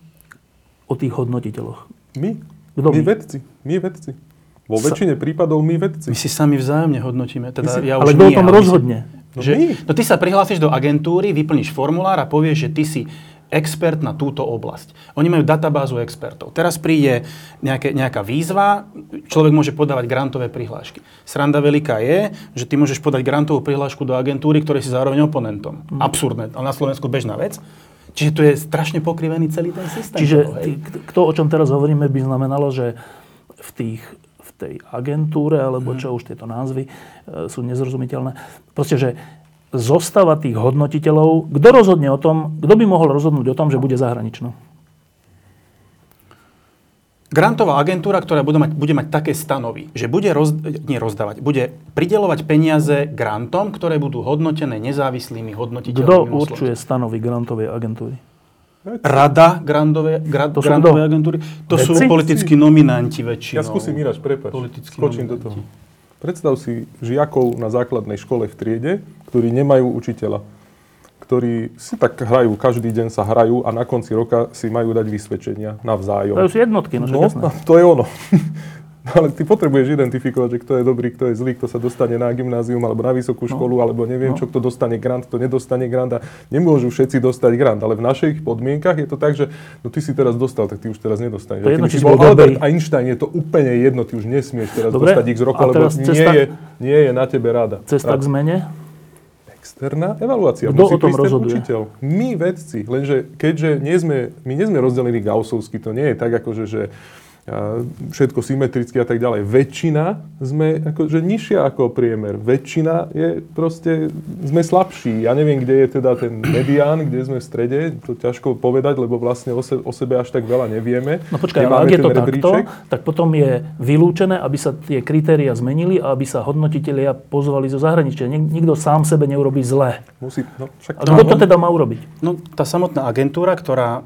o tých hodnotiteľoch? My. Kto my? My vedci. My vedci. Vo väčšine sa... prípadov my vedci. My si sami vzájomne hodnotíme. Teda si... ja ale kto o tom rozhodne? Si... No, že... no ty sa prihlásiš do agentúry, vyplníš formulár a povieš, že ty si expert na túto oblasť. Oni majú databázu expertov. Teraz príde nejaké, nejaká výzva, človek môže podávať grantové prihlášky. Sranda veľká je, že ty môžeš podať grantovú prihlášku do agentúry, ktorej si zároveň oponentom. Mm. Absurdné, ale na Slovensku bežná vec. Čiže tu je strašne pokrivený celý ten systém. Čiže to, o čom teraz hovoríme, by znamenalo, že v, tých, v tej agentúre, alebo mm. čo už tieto názvy e, sú nezrozumiteľné, proste, že zostava tých hodnotiteľov, kto rozhodne o tom, kto by mohol rozhodnúť o tom, že bude zahraničná? Grantová agentúra, ktorá bude mať, bude mať také stanovy, že bude roz, nie rozdávať, bude prideľovať peniaze grantom, ktoré budú hodnotené nezávislými hodnotiteľmi. Kto určuje stanovy grantovej agentúry? Rada grandové, gra, to grantovej do... agentúry. To Veci? Sú politickí nominanti väčšinou. Ja skúsim Mirač, prepáč. Skočím do toho. Predstav si žiakov na základnej škole v triede, ktorí nemajú učiteľa, ktorí si tak hrajú, každý deň sa hrajú a na konci roka si majú dať vysvedčenia navzájom. To sú jednotky, no, no to je ono. Ale ty potrebuješ identifikovať, že kto je dobrý, kto je zlý, kto sa dostane na gymnázium alebo na vysokú školu, no. alebo neviem no. čo, kto dostane grant, kto nedostane grant a nemôžu všetci dostať grant. Ale v našich podmienkach je to tak, že no ty si teraz dostal, tak ty už teraz nedostaneš. To je jedno, či si bol Albert Einstein, je to úplne jedno, ty už nesmieš teraz Dobre. dostať ich z roku, lebo cesta... nie, je, nie je na tebe rada. Cesta k zmene? Externá evaluácia. Kto musí o tom rozhoduje? Učiteľ. My vedci, lenže keďže nie sme, my nie sme rozdelení gaussovsky, to nie je tak akože, že všetko symetricky a tak ďalej. Väčšina sme akože nižšia ako priemer. Väčšina je proste, sme slabší. Ja neviem, kde je teda ten medián, kde sme v strede. To ťažko povedať, lebo vlastne o sebe, o sebe až tak veľa nevieme. No počkaj, ale ak je to rebríček. Takto, tak potom je vylúčené, aby sa tie kritéria zmenili a aby sa hodnotitelia pozvali zo zahraničia. Nikto sám sebe neurobí zle. Musí, no, však... Kto to teda má urobiť? No tá samotná agentúra, ktorá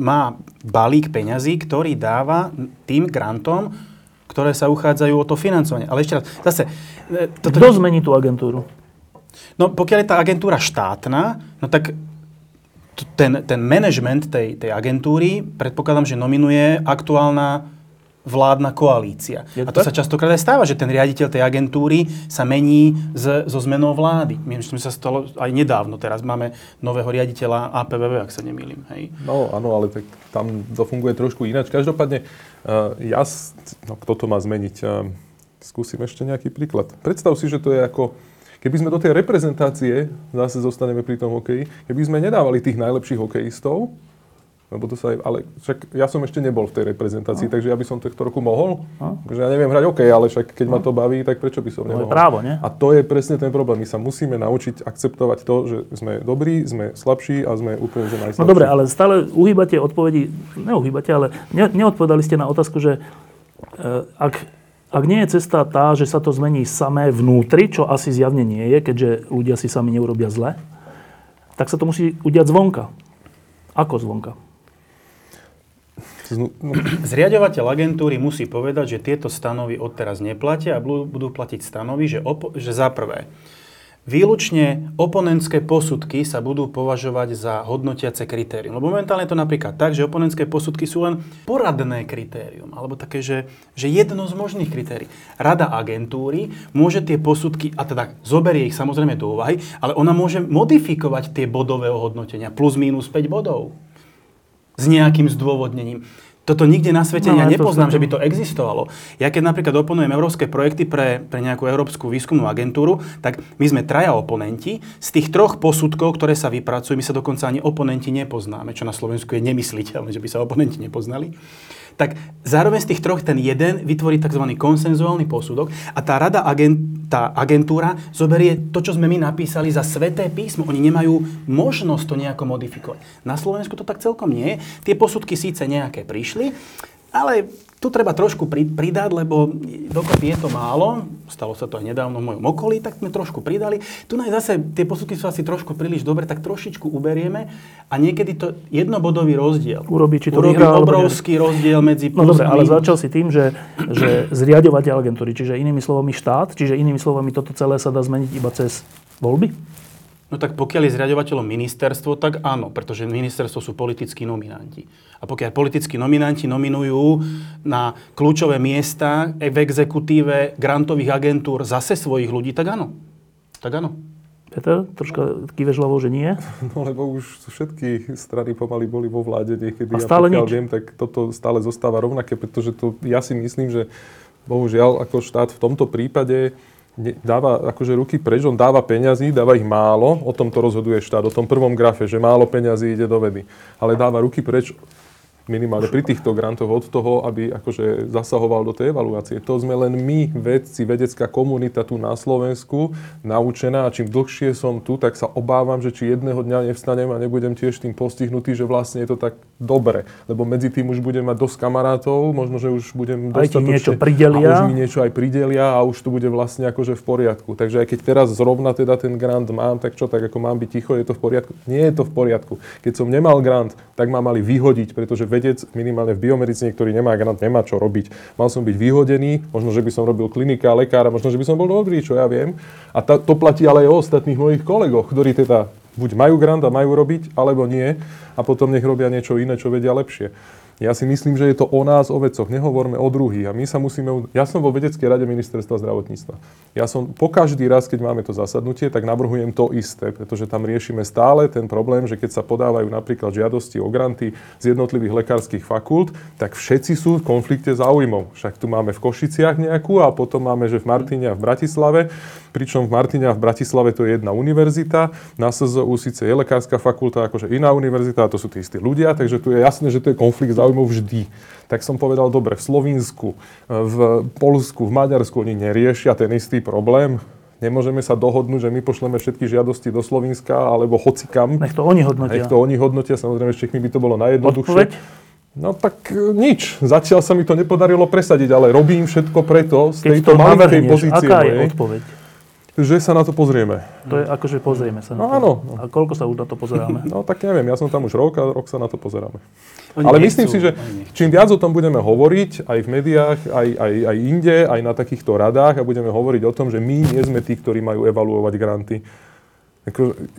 má balík peňazí, ktorý dáva tým grantom, ktoré sa uchádzajú o to financovanie. Ale ešte raz, zase... Toto... Kto zmení tú agentúru? No, pokiaľ je tá agentúra štátna, no tak ten, ten management tej, tej agentúry, predpokladám, že nominuje aktuálna vládna koalícia. Je to a to tak? Sa častokrát aj stáva, že ten riaditeľ tej agentúry sa mení z, zo zmenou vlády. My sme sa stalo aj nedávno, teraz máme nového riaditeľa á pé vé vé, ak sa nemýlim. Hej. No áno, ale tak tam to funguje trošku ináč. Každopádne, uh, ja, no kto to má zmeniť? Uh, skúsim ešte nejaký príklad. Predstav si, že to je ako... Keby sme do tej reprezentácie, zase zostaneme pri tom hokeji, keby sme nedávali tých najlepších hokejistov, Lebo to sa aj, ale však ja som ešte nebol v tej reprezentácii, no. takže ja by som tohto roku mohol. No. Že ja neviem hrať hokej, okay, ale však keď no. ma to baví, tak prečo by som nemohol? To je právo, nie? A to je presne ten problém. My sa musíme naučiť akceptovať to, že sme dobrí, sme slabší a sme úplne že najslabší. No dobre, ale stále uhýbate odpovedi, neuhýbate, ale ne, neodpovedali ste na otázku, že e, ak... Ak nie je cesta tá, že sa to zmení samé vnútri, čo asi zjavne nie je, keďže ľudia si sami neurobia zle, tak sa to musí udiať zvonka. Ako zvonka? Zriaďovateľ agentúry musí povedať, že tieto stanovy odteraz neplatia a budú platiť stanovy, že, opo- že za prvé. Výlučne oponentské posudky sa budú považovať za hodnotiace kritérium. Lebo momentálne je to napríklad tak, že oponentské posudky sú len poradné kritérium, alebo také, že, že jedno z možných kritérií. Rada agentúry môže tie posudky, a teda zoberie ich samozrejme do úvahy, ale ona môže modifikovať tie bodové ohodnotenia, plus mínus päť bodov, s nejakým zdôvodnením. Toto nikde na svete no, ja nepoznám, že by to existovalo. Ja keď napríklad oponujem európske projekty pre, pre nejakú európsku výskumnú agentúru, tak my sme traja oponenti. Z tých troch posudkov, ktoré sa vypracujú, my sa dokonca ani oponenti nepoznáme, čo na Slovensku je nemysliteľné, že by sa oponenti nepoznali. Tak zároveň z tých troch ten jeden vytvorí tzv. Konsenzuálny posudok a tá rada agent, tá agentúra zoberie to, čo sme my napísali za sveté písmo. Oni nemajú možnosť to nejako modifikovať. Na Slovensku to tak celkom nie je. Tie posudky síce nejaké prišli, ale tu treba trošku pridať, lebo dokopy je to málo. Stalo sa to aj nedávno v mojom okolí, tak sme trošku pridali. Tu naj zase tie posudky sú asi trošku príliš dobre, tak trošičku uberieme a niekedy to jednobodový rozdiel urobí, či to urobí roka, obrovský alebo... rozdiel medzi... No dobre, ale začal si tým, že, že zriaďovateľ agentúry, čiže inými slovami štát, čiže inými slovami toto celé sa dá zmeniť iba cez voľby? No tak pokiaľ je zriaďovateľom ministerstvo, tak áno, pretože ministerstvo sú politickí nominanti. A pokiaľ politickí nominanti nominujú na kľúčové miesta v exekutíve grantových agentúr zase svojich ľudí, tak áno. Tak áno. Peter, troška kýveš hlavou, že nie? No lebo už všetky strany pomaly boli vo vláde niekedy. A stále ja, nič. Viem, tak toto stále zostáva rovnaké, pretože to, ja si myslím, že bohužiaľ ako štát v tomto prípade dáva akože ruky preč, on dáva peňazí, dáva ich málo, o tom to rozhoduje štát, o tom prvom grafe, že málo peňazí ide do vedy. Ale dáva ruky preč minimálne pri týchto grantoch od toho, aby akože zasahoval do tej evaluácie. To sme len my, vedci, vedecká komunita tu na Slovensku naučená a čím dlhšie som tu, tak sa obávam, že či jedného dňa nevstanem a nebudem tiež tým postihnutý, že vlastne je to tak dobre. Lebo medzi tým už budem mať dosť kamarátov, možno, že už budem dostatočne... A už mi niečo aj pridelia a už tu bude vlastne akože v poriadku. Takže aj keď teraz zrovna teda ten grant mám, tak čo, tak ako mám byť ticho, je to v poriadku? Nie je to v poriadku. Keď som nemal grant, tak ma mali vyhodiť, pretože vedec, minimálne v biomedicíne, ktorý nemá grant, nemá čo robiť. Mal som byť vyhodený, možno, že by som robil klinika, lekára, možno, že by som bol dobrý, čo ja viem. A ta, to platí ale aj o ostatných mojich kolegoch, ktorí teda buď majú grant a majú robiť, alebo nie. A potom nech robia niečo iné, čo vedia lepšie. Ja si myslím, že je to o nás, o vedcoch. Nehovorme o druhých. A my sa musíme... Ja som vo vedeckej rade ministerstva zdravotníctva. Ja som po každý raz, keď máme to zasadnutie, tak navrhujem to isté, pretože tam riešime stále ten problém, že keď sa podávajú napríklad žiadosti o granty z jednotlivých lekárskych fakult, tak všetci sú v konflikte záujmov. Však tu máme v Košiciach nejakú a potom máme, že v Martine a v Bratislave. Pričom v Martine a v Bratislave to je jedna univerzita. Na es zet ú síce je lekárska fakulta, akože iná univerzita, a to sú tí istí ľudia, takže tu je jasné, že to je konflikt záujmov vždy. Tak som povedal, dobre, v Slovinsku, v Poľsku, v Maďarsku oni neriešia ten istý problém. Nemôžeme sa dohodnúť, že my pošleme všetky žiadosti do Slovenska alebo hocikam. Nech to oni hodnotia. Nech to oni hodnotia, samozrejme, s Čechmi by to bolo najjednoduchšie. Odpoveď? No tak nič. Zatiaľ sa mi to nepodarilo presadiť, ale robím všetko preto z tejto malinkej pozície. Aká je odpoveď? Že sa na to pozrieme. To je akože pozrieme sa na no, to. Áno. No. A koľko sa už na to pozeráme? No tak neviem, ja som tam už rok a rok sa na to pozeráme. Oni ale myslím chcú, si, že čím viac o tom budeme hovoriť, aj v médiách, aj, aj, aj inde, aj na takýchto radách a budeme hovoriť o tom, že my nie sme tí, ktorí majú evaluovať granty.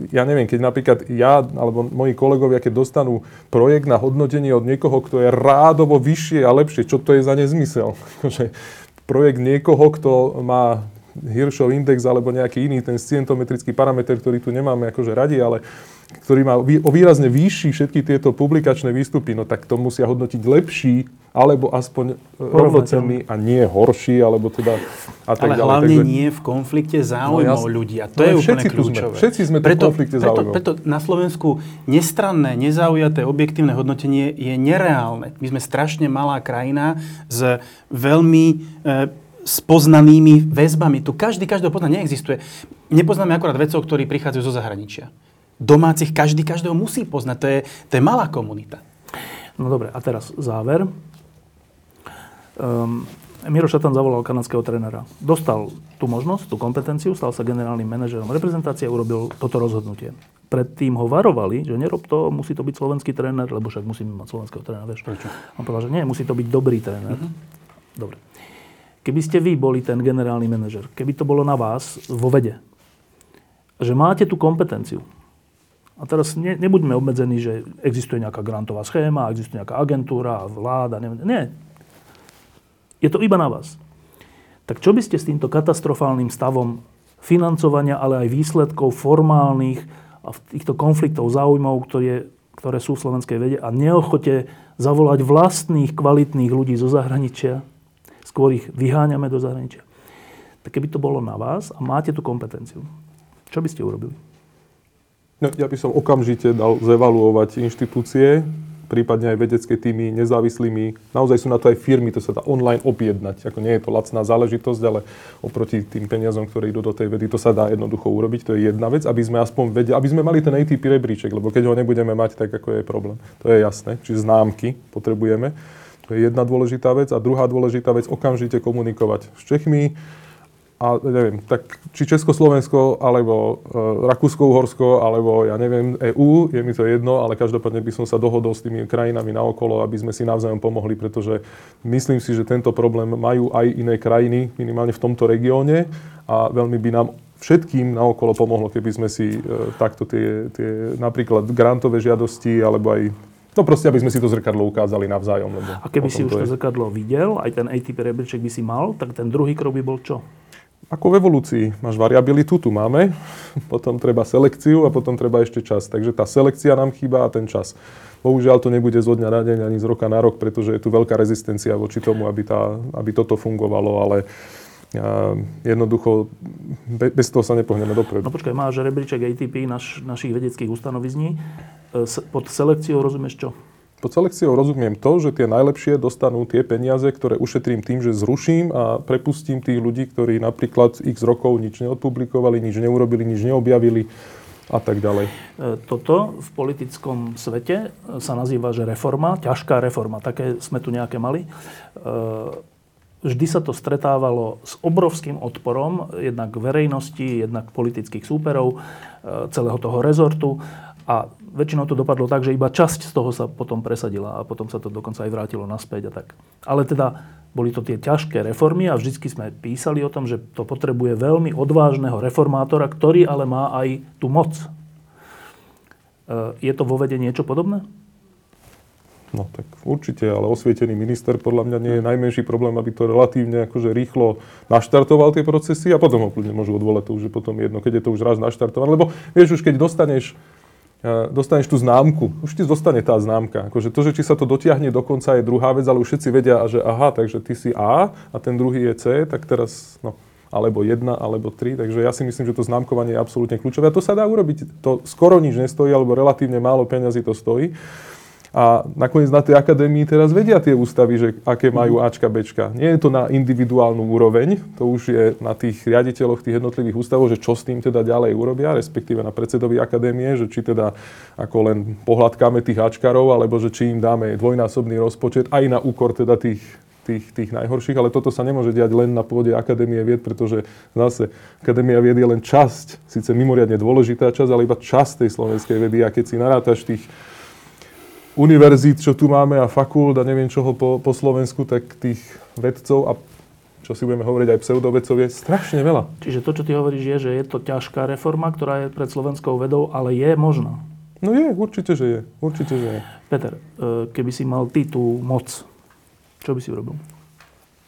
Ja neviem, keď napríklad ja alebo moji kolegovia, keď dostanú projekt na hodnotenie od niekoho, kto je rádovo vyššie a lepšie, čo to je za nezmysel? Projekt niekoho, kto má... Hirschov Index alebo nejaký iný ten scientometrický parameter, ktorý tu nemáme akože radi, ale ktorý má o výrazne vyšší všetky tieto publikačné výstupy, no tak to musia hodnotiť lepší alebo aspoň rovnocenný a nie horší, alebo teda a tak ďalej. Ale hlavne takže... nie v konflikte záujmov no, ja... ľudí. A to no, je úplne kľúčové. Sme, všetci sme tu v konflikte záujmov. Preto, preto na Slovensku nestranné, nezaujaté, objektívne hodnotenie je nereálne. My sme strašne malá krajina s veľmi e, spoznanými väzbami. Tu každý, každého pozná, neexistuje. Nepoznáme akorát vedcov, ktorí prichádzajú zo zahraničia. Domácich každý, každého musí poznať. To je, to je malá komunita. No dobre, a teraz záver. Um, Miro Satan zavolal kanadského trénera. Dostal tú možnosť, tú kompetenciu, stal sa generálnym manažerom reprezentácie a urobil toto rozhodnutie. Predtým ho varovali, že nerob to, musí to byť slovenský tréner, lebo však musíme mať slovenského trénera, vieš. Prečo? On povedal, že nie, musí to byť dobrý tréner. Mm-hmm. Dobre. Keby ste vy boli ten generálny manažer, keby to bolo na vás vo vede, že máte tú kompetenciu, a teraz ne, nebuďme obmedzení, že existuje nejaká grantová schéma, existuje nejaká agentúra, vláda, neviem, nie. Je to iba na vás. Tak čo by ste s týmto katastrofálnym stavom financovania, ale aj výsledkov formálnych a týchto konfliktov záujmov, ktoré, ktoré sú v slovenskej vede a neochote zavolať vlastných kvalitných ľudí zo zahraničia, skôr ich vyháňame do zahraničia. Tak keby to bolo na vás a máte tú kompetenciu, čo by ste urobili? No, ja by som okamžite dal zevaluovať inštitúcie, prípadne aj vedecké týmy, nezávislými. Naozaj sú na to aj firmy, to sa dá online objednať. Ako nie je to lacná záležitosť, ale oproti tým peniazom, ktoré idú do tej vedy, to sa dá jednoducho urobiť. To je jedna vec, aby sme aspoň vedeli, aby sme mali ten á té pé rebríček, lebo keď ho nebudeme mať, tak ako je problém. To je jasné. Čiže známky potrebujeme. To je jedna dôležitá vec. A druhá dôležitá vec, okamžite komunikovať s Čechmi. A neviem, tak či Československo, alebo e, Rakúsko-Uhorsko, alebo ja neviem, é ú, je mi to jedno, ale každopádne by som sa dohodol s tými krajinami naokolo, aby sme si navzájom pomohli, pretože myslím si, že tento problém majú aj iné krajiny, minimálne v tomto regióne a veľmi by nám všetkým naokolo pomohlo, keby sme si e, takto tie, tie napríklad grantové žiadosti, alebo aj no proste, aby sme si to zrkadlo ukázali navzájom. Lebo a keby si už to je... zrkadlo videl, aj ten á té pé rebríček by si mal, tak ten druhý krok by bol čo? Ako v evolúcii. Máš variabilitu, tu máme, potom treba selekciu a potom treba ešte čas. Takže tá selekcia nám chýba a ten čas. Bohužiaľ to nebude zo dňa na deň ani z roka na rok, pretože je tu veľká rezistencia voči tomu, aby, tá, aby toto fungovalo, ale a jednoducho bez toho sa nepohneme dopredu. No počkaj, máš rebríček á té pé naš, našich vedeckých ustanovizní. Pod selekciou rozumieš čo? Pod selekciou rozumiem to, že tie najlepšie dostanú tie peniaze, ktoré ušetrím tým, že zruším a prepustím tých ľudí, ktorí napríklad x rokov nič neodpublikovali, nič neurobili, nič neobjavili a tak ďalej. Toto v politickom svete sa nazýva, že reforma, ťažká reforma. Také sme tu nejaké mali. Vždy sa to stretávalo s obrovským odporom, jednak verejnosti, jednak politických súperov, celého toho rezortu. A väčšinou to dopadlo tak, že iba časť z toho sa potom presadila a potom sa to dokonca aj vrátilo naspäť a tak. Ale teda boli to tie ťažké reformy a vždycky sme písali o tom, že to potrebuje veľmi odvážneho reformátora, ktorý ale má aj tú moc. Je to vo vede niečo podobné? No tak určite, ale osvietený minister podľa mňa nie je najmenší problém, aby to relatívne akože rýchlo naštartoval tie procesy a potom ho kľudne môžu odvolať, to už je potom jedno, keď je to už raz naštartované, lebo vieš už keď dostaneš dostaneš tú známku, už ti dostane tá známka. Akože to, že či sa to dotiahne do konca je druhá vec, ale už všetci vedia, že aha, takže ty si A a ten druhý je C, tak teraz no alebo jedna, alebo tri, takže ja si myslím, že to známkovanie je absolútne kľúčové. A to sa dá urobiť, to skoro nič nestojí, alebo relatívne málo peňazí to stojí. A nakoniec na tej akadémii teraz vedia tie ústavy, že aké majú Ačka, Bčka. Nie je to na individuálnu úroveň, to už je na tých riaditeľoch tých jednotlivých ústavov, že čo s tým teda ďalej urobia, respektíve na predsedovi akadémie, že či teda ako len pohľadkáme tých Ačkarov, alebo že či im dáme dvojnásobný rozpočet aj na úkor teda tých, tých, tých najhorších. Ale toto sa nemôže diať len na pôde Akadémie vied, pretože zase Akadémia vied je len časť, síce mimoriadne dôležitá časť, ale iba časť tej slovenskej vedy. A keď si narátaš tých univerzít, čo tu máme a fakult a neviem čoho po, po Slovensku, tak tých vedcov a čo si budeme hovoriť aj pseudovedcov je strašne veľa. Čiže to, čo ty hovoríš je, že je to ťažká reforma, ktorá je pred slovenskou vedou, ale je možná. No je, určite, že je. Určite, že je. Peter, keby si mal ty tú moc, čo by si urobil?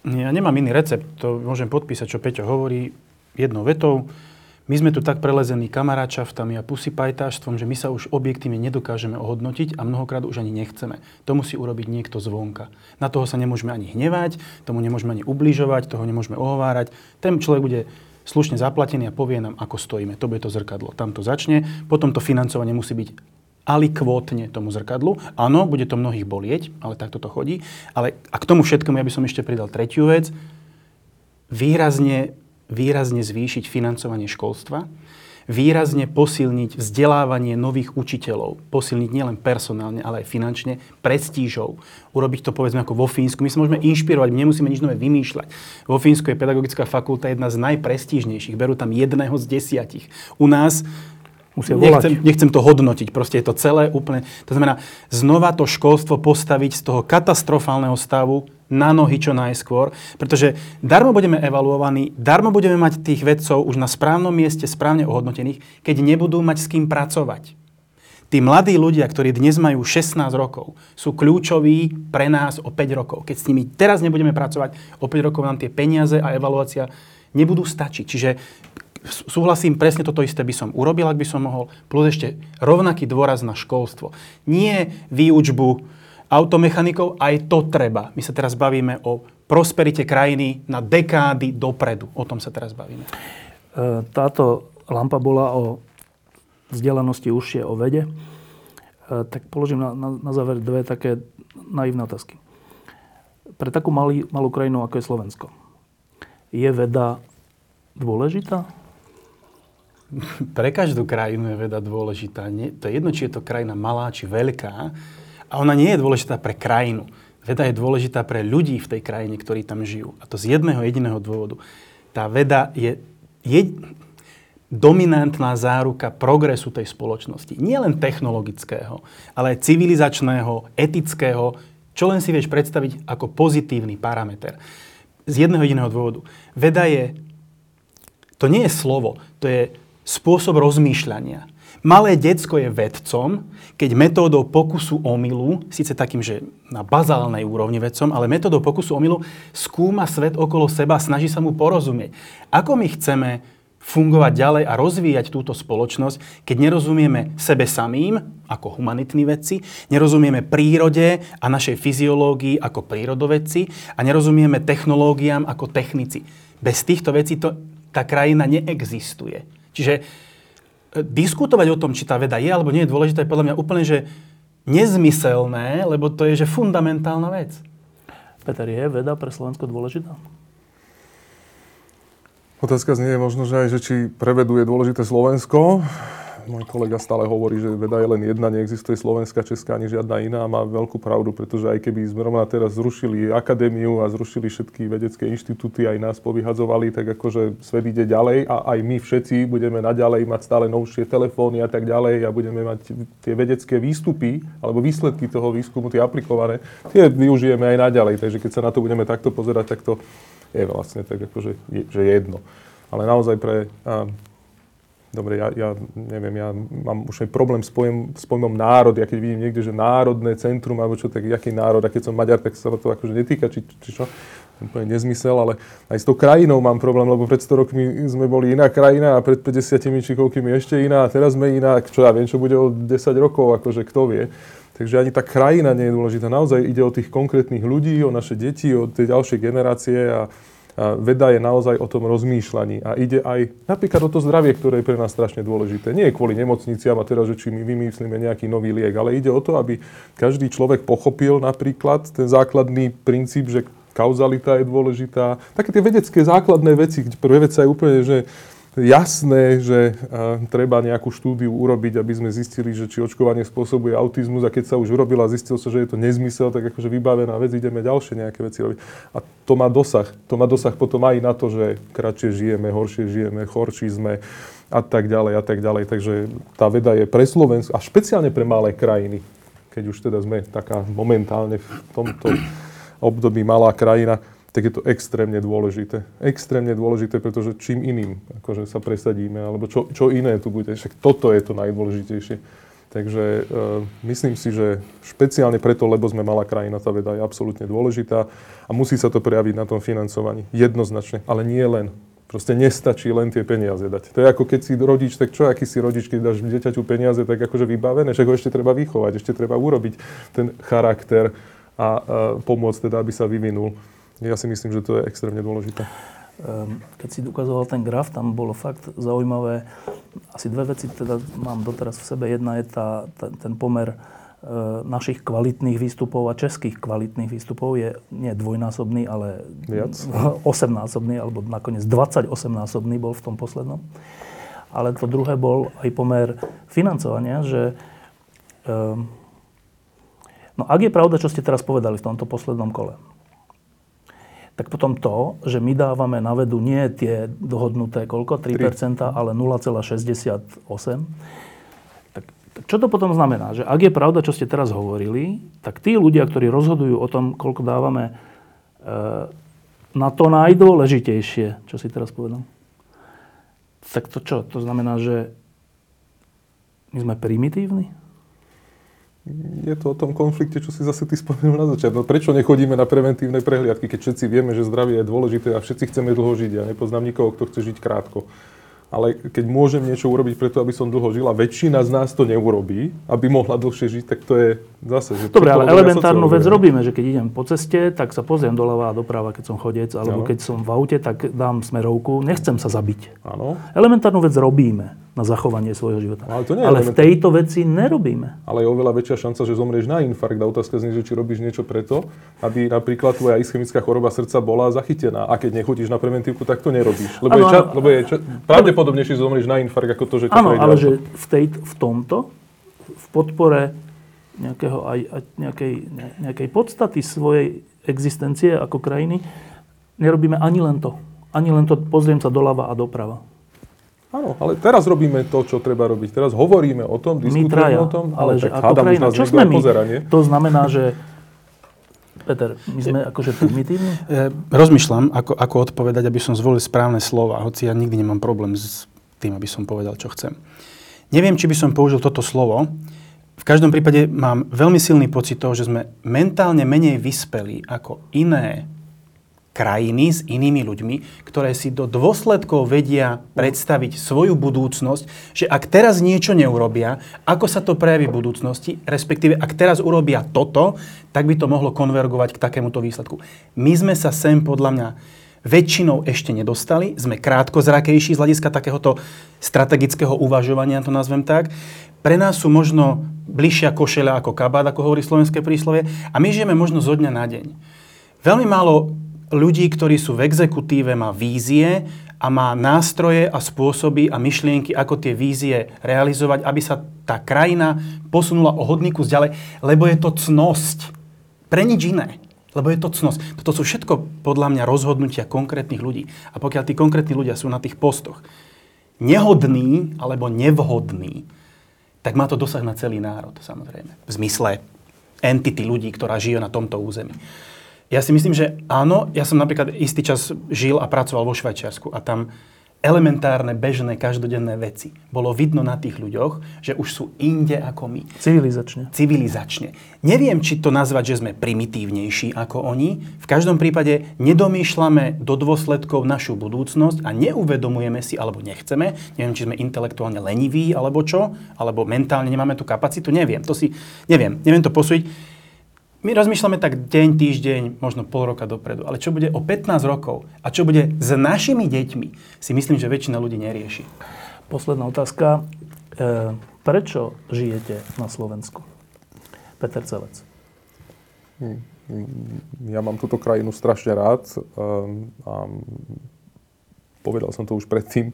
Ja nemám iný recept, to môžem podpísať, čo Peťo hovorí jednou vetou. My sme tu tak prelezení kamaráčaftami a pusipajtáštvom, že my sa už objektívne nedokážeme ohodnotiť a mnohokrát už ani nechceme. To musí urobiť niekto zvonka. Na toho sa nemôžeme ani hnevať, tomu nemôžeme ani ubližovať, toho nemôžeme ohovárať. Ten človek bude slušne zaplatený a povie nám, ako stojíme. To bude to zrkadlo. Tam to začne, potom to financovanie musí byť alikvótne tomu zrkadlu. Áno, bude to mnohých bolieť, ale takto to chodí. Ale a k tomu všetkému ja by som ešte pridal tretiu vec. Výrazne výrazne zvýšiť financovanie školstva, výrazne posilniť vzdelávanie nových učiteľov, posilniť nielen personálne, ale aj finančne, prestížou. Urobiť to, povedzme, ako vo Fínsku. My sa môžeme inšpirovať, my nemusíme nič nové vymýšľať. Vo Fínsku je pedagogická fakulta jedna z najprestížnejších, berú tam jedného z desiatich. U nás musia volať. Nechcem, nechcem to hodnotiť, proste je to celé úplne. To znamená, znova to školstvo postaviť z toho katastrofálneho stavu na nohy čo najskôr, pretože darmo budeme evaluovaní, darmo budeme mať tých vedcov už na správnom mieste, správne ohodnotených, keď nebudú mať s kým pracovať. Tí mladí ľudia, ktorí dnes majú šestnásť rokov, sú kľúčoví pre nás o päť rokov. Keď s nimi teraz nebudeme pracovať, o päť rokov nám tie peniaze a evaluácia nebudú stačiť. Čiže súhlasím, presne toto isté by som urobil, ak by som mohol, plus ešte rovnaký dôraz na školstvo. Nie výučbu automechanikov, aj to treba. My sa teraz bavíme o prosperite krajiny na dekády dopredu. O tom sa teraz bavíme. Táto lampa bola o vzdelanosti užšie, o vede. Tak položím na, na, na záver dve také naivné otázky. Pre takú malý, malú krajinu, ako je Slovensko, je veda dôležitá? Pre každú krajinu je veda dôležitá. Nie, to je jedno, či je to krajina malá, či veľká. A ona nie je dôležitá pre krajinu. Veda je dôležitá pre ľudí v tej krajine, ktorí tam žijú. A to z jedného jediného dôvodu. Tá veda je, je dominantná záruka progresu tej spoločnosti. Nie len technologického, ale aj civilizačného, etického, čo len si vieš predstaviť ako pozitívny parameter. Z jedného jediného dôvodu. Veda je... To nie je slovo, to je spôsob rozmýšľania. Malé decko je vedcom, keď metódou pokusu omylu, síce takým, že na bazálnej úrovni vedcom, ale metódou pokusu omylu skúma svet okolo seba, snaží sa mu porozumieť. Ako my chceme fungovať ďalej a rozvíjať túto spoločnosť, keď nerozumieme sebe samým, ako humanitní vedci, nerozumieme prírode a našej fyziológii ako prírodovedci a nerozumieme technológiám ako technici. Bez týchto vecí to, tá krajina neexistuje. Čiže diskutovať o tom, či tá veda je alebo nie je dôležitá, je podľa mňa úplne že nezmyselné, lebo to je že fundamentálna vec. Peter, je veda pre Slovensko dôležitá? Otázka znie možno, že aj, že či pre vedu je dôležité Slovensko. Môj kolega stále hovorí, že veda je len jedna, neexistuje slovenská, česká, ani žiadna iná, a má veľkú pravdu, pretože aj keby sme rovna teraz zrušili akadémiu a zrušili všetky vedecké inštitúty, aj nás povyhadzovali, tak akože svet ide ďalej a aj my všetci budeme naďalej mať stále novšie telefóny a tak ďalej a budeme mať tie vedecké výstupy alebo výsledky toho výskumu, tie aplikované, tie využijeme aj naďalej, takže keď sa na to budeme takto pozerať, tak to je vlastne tak akože je, že jedno. Ale naozaj pre... A, dobre, ja, ja neviem, ja mám už aj problém s, pojem, s pojmom národ. Ja keď vidím niekde, že národné centrum, alebo čo, tak jaký národ? A keď som Maďar, tak sa to akože netýka, či, či čo? Úplne nezmysel, ale aj s tou krajinou mám problém, lebo pred sto rokmi sme boli iná krajina a pred päťdesiatimi či koľkými ešte iná a teraz sme iná. Čo ja viem, čo bude o desať rokov, akože kto vie. Takže ani tá krajina nie je dôležitá. Naozaj ide o tých konkrétnych ľudí, o naše deti, o tie ďalšie generácie a... A veda je naozaj o tom rozmýšľaní a ide aj napríklad o to zdravie, ktoré je pre nás strašne dôležité. Nie je kvôli nemocniciam a teraz, že či my vymyslíme nejaký nový liek, ale ide o to, aby každý človek pochopil napríklad ten základný princíp, že kauzalita je dôležitá. Také tie vedecké základné veci, kde prvé vec je úplne, že jasné, že a, treba nejakú štúdiu urobiť, aby sme zistili, že či očkovanie spôsobuje autizmus, a keď sa už urobila a zistilo sa, že je to nezmysel, tak akože vybavená vec, ideme ďalšie nejaké veci robiť. A to má dosah. To má dosah potom aj na to, že kratšie žijeme, horšie žijeme, chorší sme a tak ďalej a tak ďalej. Takže tá veda je pre Slovensko a špeciálne pre malé krajiny, keď už teda sme taká momentálne v tomto období malá krajina, tak je to extrémne dôležité. Extrémne dôležité, pretože čím iným akože sa presadíme, alebo čo, čo iné tu bude. Však toto je to najdôležitejšie. Takže e, myslím si, že špeciálne preto, lebo sme malá krajina, tá veda je absolútne dôležitá a musí sa to prejaviť na tom financovaní. Jednoznačne, ale nie len. Proste nestačí len tie peniaze dať. To je ako keď si rodič, tak čo, aký si rodič, keď dáš dieťaťu peniaze, tak akože vybavené, však ho ešte treba vychovať, ešte treba urobiť ten charakter a e, pomôcť teda, aby sa vyvinul. Ja si myslím, že to je extrémne dôležité. Keď si ukazoval ten graf, tam bolo fakt zaujímavé. Asi dve veci teda mám doteraz v sebe. Jedna je tá, ten, ten pomer e, našich kvalitných výstupov a českých kvalitných výstupov je nie dvojnásobný, ale viac. osemnásobný, alebo nakoniec dvadsaťosemnásobný bol v tom poslednom. Ale to druhé bol aj pomer financovania, že e, no ak je pravda, čo ste teraz povedali v tomto poslednom kole, tak potom to, že my dávame na vedu nie tie dohodnuté koľko, tri percentá, ale nula celá šesťdesiatosem, tak, tak čo to potom znamená? Že ak je pravda, čo ste teraz hovorili, tak tí ľudia, ktorí rozhodujú o tom, koľko dávame e, na to najdôležitejšie, čo si teraz povedal, tak to čo? To znamená, že my sme primitívni? Je to o tom konflikte, čo si zase ty spomenul na začiatku. No prečo nechodíme na preventívne prehliadky, keď všetci vieme, že zdravie je dôležité a všetci chceme dlho žiť. Ja nepoznám nikoho, kto chce žiť krátko. Ale keď môžem niečo urobiť preto, aby som dlho žil, a väčšina z nás to neurobí, aby mohla dlhšie žiť, tak to je zase... Že dobre, ale elementárnu vec robíme, že keď idem po ceste, tak sa pozriem doľava a doprava, keď som chodec, alebo ano. Keď som v aute, tak dám smerovku, nechcem sa zabiť. Áno. Elementárnu vec robíme na zachovanie svojho života. Ale, to nie je ale v tejto veci nerobíme. Ale je oveľa väčšia šanca, že zomrieš na infarkt. A otázka znie, že či robíš niečo preto, aby napríklad tvoja ischemická choroba srdca bola zachytená. A keď nechodíš na preventívku, tak to nerobíš. Lebo ano, je, ča, lebo je ča, pravdepodobnejšie, že zomrieš na infarkt, ako to, že to prejde. Áno, ale že v, tej, v tomto, v podpore nejakého, aj, nejakej, nejakej podstaty svojej existencie ako krajiny, nerobíme ani len to. Ani len to, pozriem sa doľava a doprava. Áno, ale teraz robíme to, čo treba robiť. Teraz hovoríme o tom, diskutujeme o tom, ale, ale že ako krajina, čo sme my? Pozeranie. To znamená, že... Peter, my sme akože primitívni? Rozmýšľam, ako, ako odpovedať, aby som zvolil správne slova, hoci ja nikdy nemám problém s tým, aby som povedal, čo chcem. Neviem, či by som použil toto slovo. V každom prípade mám veľmi silný pocit toho, že sme mentálne menej vyspelí ako iné krajiny s inými ľuďmi, ktoré si do dôsledkov vedia predstaviť svoju budúcnosť, že ak teraz niečo neurobia, ako sa to prejaví v budúcnosti, respektíve ak teraz urobia toto, tak by to mohlo konvergovať k takémuto výsledku. My sme sa sem podľa mňa väčšinou ešte nedostali, sme krátkozrakejší z hľadiska takéhoto strategického uvažovania, to nazvem tak. Pre nás sú možno bližšia košeľa ako kabát, ako hovorí slovenské príslovie, a my žijeme možno zo dňa na deň. Veľmi málo ľudí, ktorí sú v exekutíve, má vízie a má nástroje a spôsoby a myšlienky, ako tie vízie realizovať, aby sa tá krajina posunula o hodný kus ďalej, lebo je to cnosť. Pre nič iné. Lebo je to cnosť. Toto sú všetko podľa mňa rozhodnutia konkrétnych ľudí. A pokiaľ tí konkrétni ľudia sú na tých postoch nehodní alebo nevhodní, tak má to dosah na celý národ, samozrejme. V zmysle entity ľudí, ktorá žije na tomto území. Ja si myslím, že áno, ja som napríklad istý čas žil a pracoval vo Švajčiarsku a tam elementárne, bežné, každodenné veci. Bolo vidno na tých ľuďoch, že už sú inde ako my. Civilizačne. Civilizačne. Neviem, či to nazvať, že sme primitívnejší ako oni. V každom prípade nedomýšľame do dôsledkov našu budúcnosť a neuvedomujeme si, alebo nechceme. Neviem, či sme intelektuálne leniví, alebo čo, alebo mentálne nemáme tú kapacitu. Neviem, to si... Neviem, neviem to posúdiť. My rozmýšľame tak deň, týždeň, možno pol roka dopredu. Ale čo bude o pätnásť rokov a čo bude s našimi deťmi, si myslím, že väčšina ľudí nerieši. Posledná otázka. E, prečo žijete na Slovensku? Peter Celec. Ja mám túto krajinu strašne rád. A povedal som to už predtým.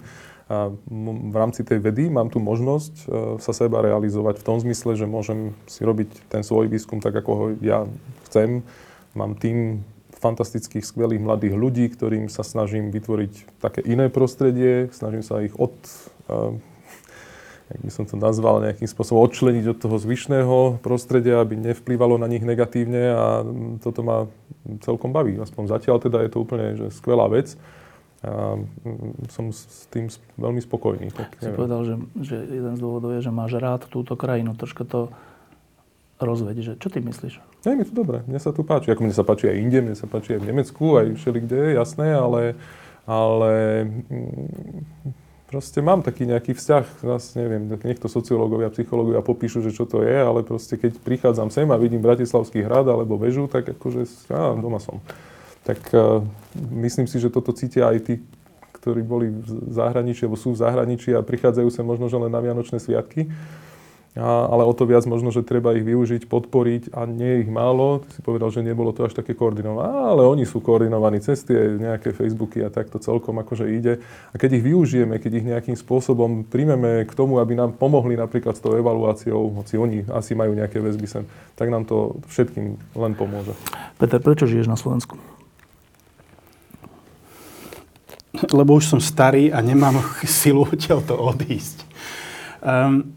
A v rámci tej vedy mám tu možnosť sa seba realizovať v tom zmysle, že môžem si robiť ten svoj výskum tak, ako ho ja chcem. Mám tím fantastických, skvelých mladých ľudí, ktorým sa snažím vytvoriť také iné prostredie, snažím sa ich od... jak by som to nazval, nejakým spôsobom odčleniť od toho zvyšného prostredia, aby nevplývalo na nich negatívne, a toto ma celkom baví. Aspoň zatiaľ teda je to úplne že skvelá vec. A som s tým veľmi spokojný. Tak si povedal, že, že jeden z dôvodov je, že máš rád túto krajinu. Troška to rozvedí, že čo ty myslíš? Ja, mi to dobre, mne sa tu páči. Ako mne sa páči aj inde, mne sa páči aj v Nemecku, aj všelikde, jasné, ale ale proste mám taký nejaký vzťah, nás neviem, niekto sociológovia, psychológovia popíšu, že čo to je, ale proste keď prichádzam sem a vidím Bratislavský hrad alebo vežu, tak akože á, doma som. Tak uh, myslím si, že toto cítia aj tí, ktorí boli v zahraničí alebo sú v zahraničí a prichádzajú sem možno že len na vianočné sviatky. A, ale o to viac možno, že treba ich využiť, podporiť a nie ich málo. Ty si povedal, že nebolo to až také koordinované, ale oni sú koordinovaní cez tie nejaké Facebooky a tak to celkom akože ide. A keď ich využijeme, keď ich nejakým spôsobom príjmeme k tomu, aby nám pomohli napríklad s tou evaluáciou, hoci oni asi majú nejaké väzby sem, tak nám to všetkým len pomôže. Peter, prečo žiješ na Slovensku? Lebo už som starý a nemám silu odtiaľto odísť. Um,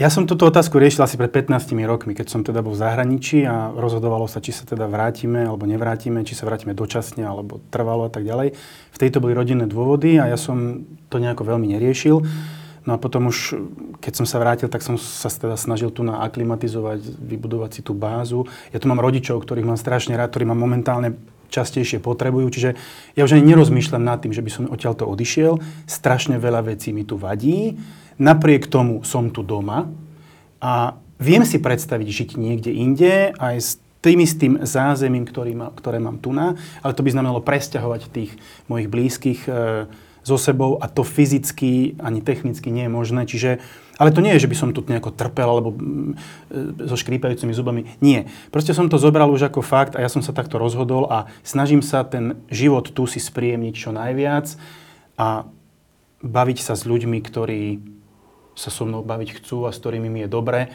Ja som túto otázku riešil asi pred pätnástimi rokmi, keď som teda bol v zahraničí a rozhodovalo sa, či sa teda vrátime alebo nevrátime, či sa vrátime dočasne alebo trvalo a tak ďalej. V tejto boli rodinné dôvody a ja som to nejako veľmi neriešil. No a potom už, keď som sa vrátil, tak som sa teda snažil tu naaklimatizovať, vybudovať si tú bázu. Ja tu mám rodičov, ktorých mám strašne rád, ktorí ma momentálne častejšie potrebujú, čiže ja už ani nerozmýšľam nad tým, že by som odtiaľto odišiel. Strašne veľa vecí mi tu vadí. Napriek tomu som tu doma a viem si predstaviť žiť niekde inde aj s tým istým zázemím, ktorý má, ktoré mám tu na, ale to by znamenalo presťahovať tých mojich blízkych e, so sebou a to fyzicky ani technicky nie je možné. Čiže, ale to nie je, že by som tu nejako trpel alebo e, so škrípajúcimi zubami. Nie. Proste som to zobral už ako fakt a ja som sa takto rozhodol a snažím sa ten život tu si spríjemniť čo najviac a baviť sa s ľuďmi, ktorí sa so mnou baviť chcú a s ktorými mi je dobre.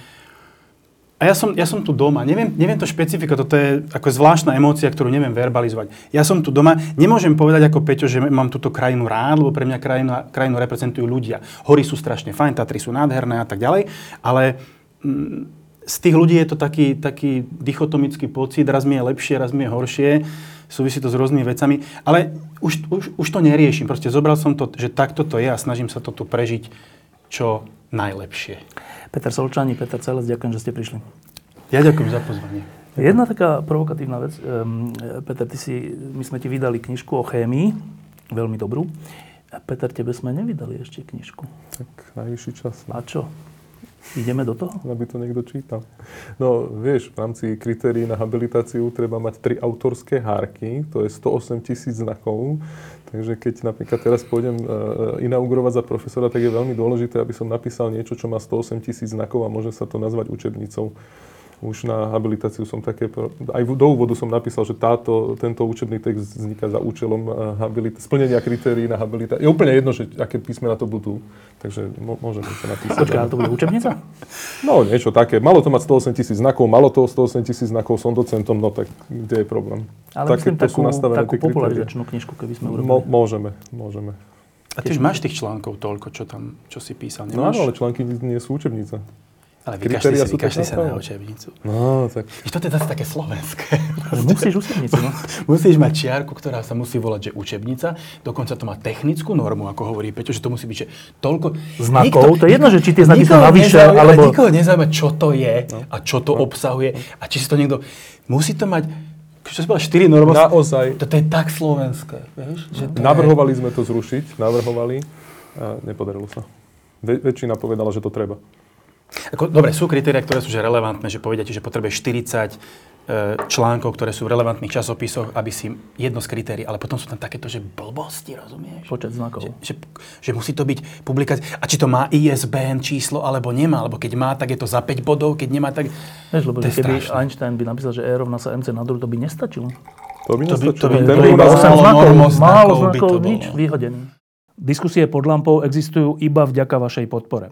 A ja som, ja som tu doma. Neviem, neviem to špecifika, toto je ako zvláštna emócia, ktorú neviem verbalizovať. Ja som tu doma. Nemôžem povedať ako Peťo, že mám túto krajinu rád, lebo pre mňa krajinu, krajinu reprezentujú ľudia. Hory sú strašne fajn, Tatry sú nádherné a tak ďalej, ale m, z tých ľudí je to taký, taký dichotomický pocit, raz mi je lepšie, raz mi je horšie. Súvisí to s rôznymi vecami, ale už, už, už to neriešim. Proste zobral som to, že takto to je a snažím sa to tu prežiť čo najlepšie. Peter Solčani, Peter Celec, ďakujem, že ste prišli. Ja ďakujem za pozvanie. Jedna taká provokatívna vec. Um, Peter, ty si, my sme ti vydali knižku o chémii, veľmi dobrú. A Peter, tebe sme nevydali ešte knižku. Tak najvyšší čas. A čo? Ideme do toho? Aby to niekto čítal. No, vieš, v rámci kritérií na habilitáciu treba mať tri autorské hárky, to je sto osem tisíc znakov, takže keď napríklad teraz pôjdem inaugurovať za profesora, tak je veľmi dôležité, aby som napísal niečo, čo má sto osem tisíc znakov a môže sa to nazvať učebnicou. Už na habilitáciu som také, aj do úvodu som napísal, že táto, tento učebný text vzniká za účelom habilita- splnenia kritérií na habilitáciu. Je úplne jedno, že aké písmena to budú, takže môžeme sa napísať. Počkaj, to bude učebnica? No niečo také. Malo to mať sto osem tisíc znakov, malo to sto osem tisíc znakov, som docentom, no tak kde je problém? Ale také, myslím takú, takú popularizačnú knižku, keby sme urobili. Môžeme, môžeme. A ty už máš tých článkov toľko, čo tam, čo si písal, nemáš? No ale články nie sú učebnice. Ale vykašli si, vykašli sa na učebnicu. No, tak... Toto je zase také slovenské. Musíš učebnicu, no. Musíš mať čiarku, ktorá sa musí volať, že učebnica. Dokonca to má technickú normu, ako hovorí Peťo, že to musí byť, že toľko... Znakov? Nikto, to je jedno, že či tie znaky sú navyše, alebo... Nikoho nezaujíma, čo to je a čo to obsahuje. A či si to niekto... Musí to mať... Čo si povedal, štyri normy? Naozaj. To je tak slovenské, vieš? Navrhovali sme to zrušiť, navrhovali. Nepodarilo sa. Väčšina povedala, že to treba. Ako, dobre, sú kritéria, ktoré sú že relevantné, že povedia ti, že potrebuje štyridsať článkov, ktoré sú v relevantných časopisoch, aby si jedno z kritérií, ale potom sú tam takéto, že blbosti, rozumieš? Počet znakov. Že, že, že musí to byť publikácia. A či to má I S B N číslo, alebo nemá, alebo keď má, tak je to za päť bodov, keď nemá, tak... Než, lebo, to je keby strašné. Einstein by napísal, že E rovná sa M C na druh, to by nestačilo. To by nestačilo. To by, to by, to by, to by osem znakov, málo znakov, nič vyhodený. Diskusie pod lampou existujú iba vďaka vašej podpore.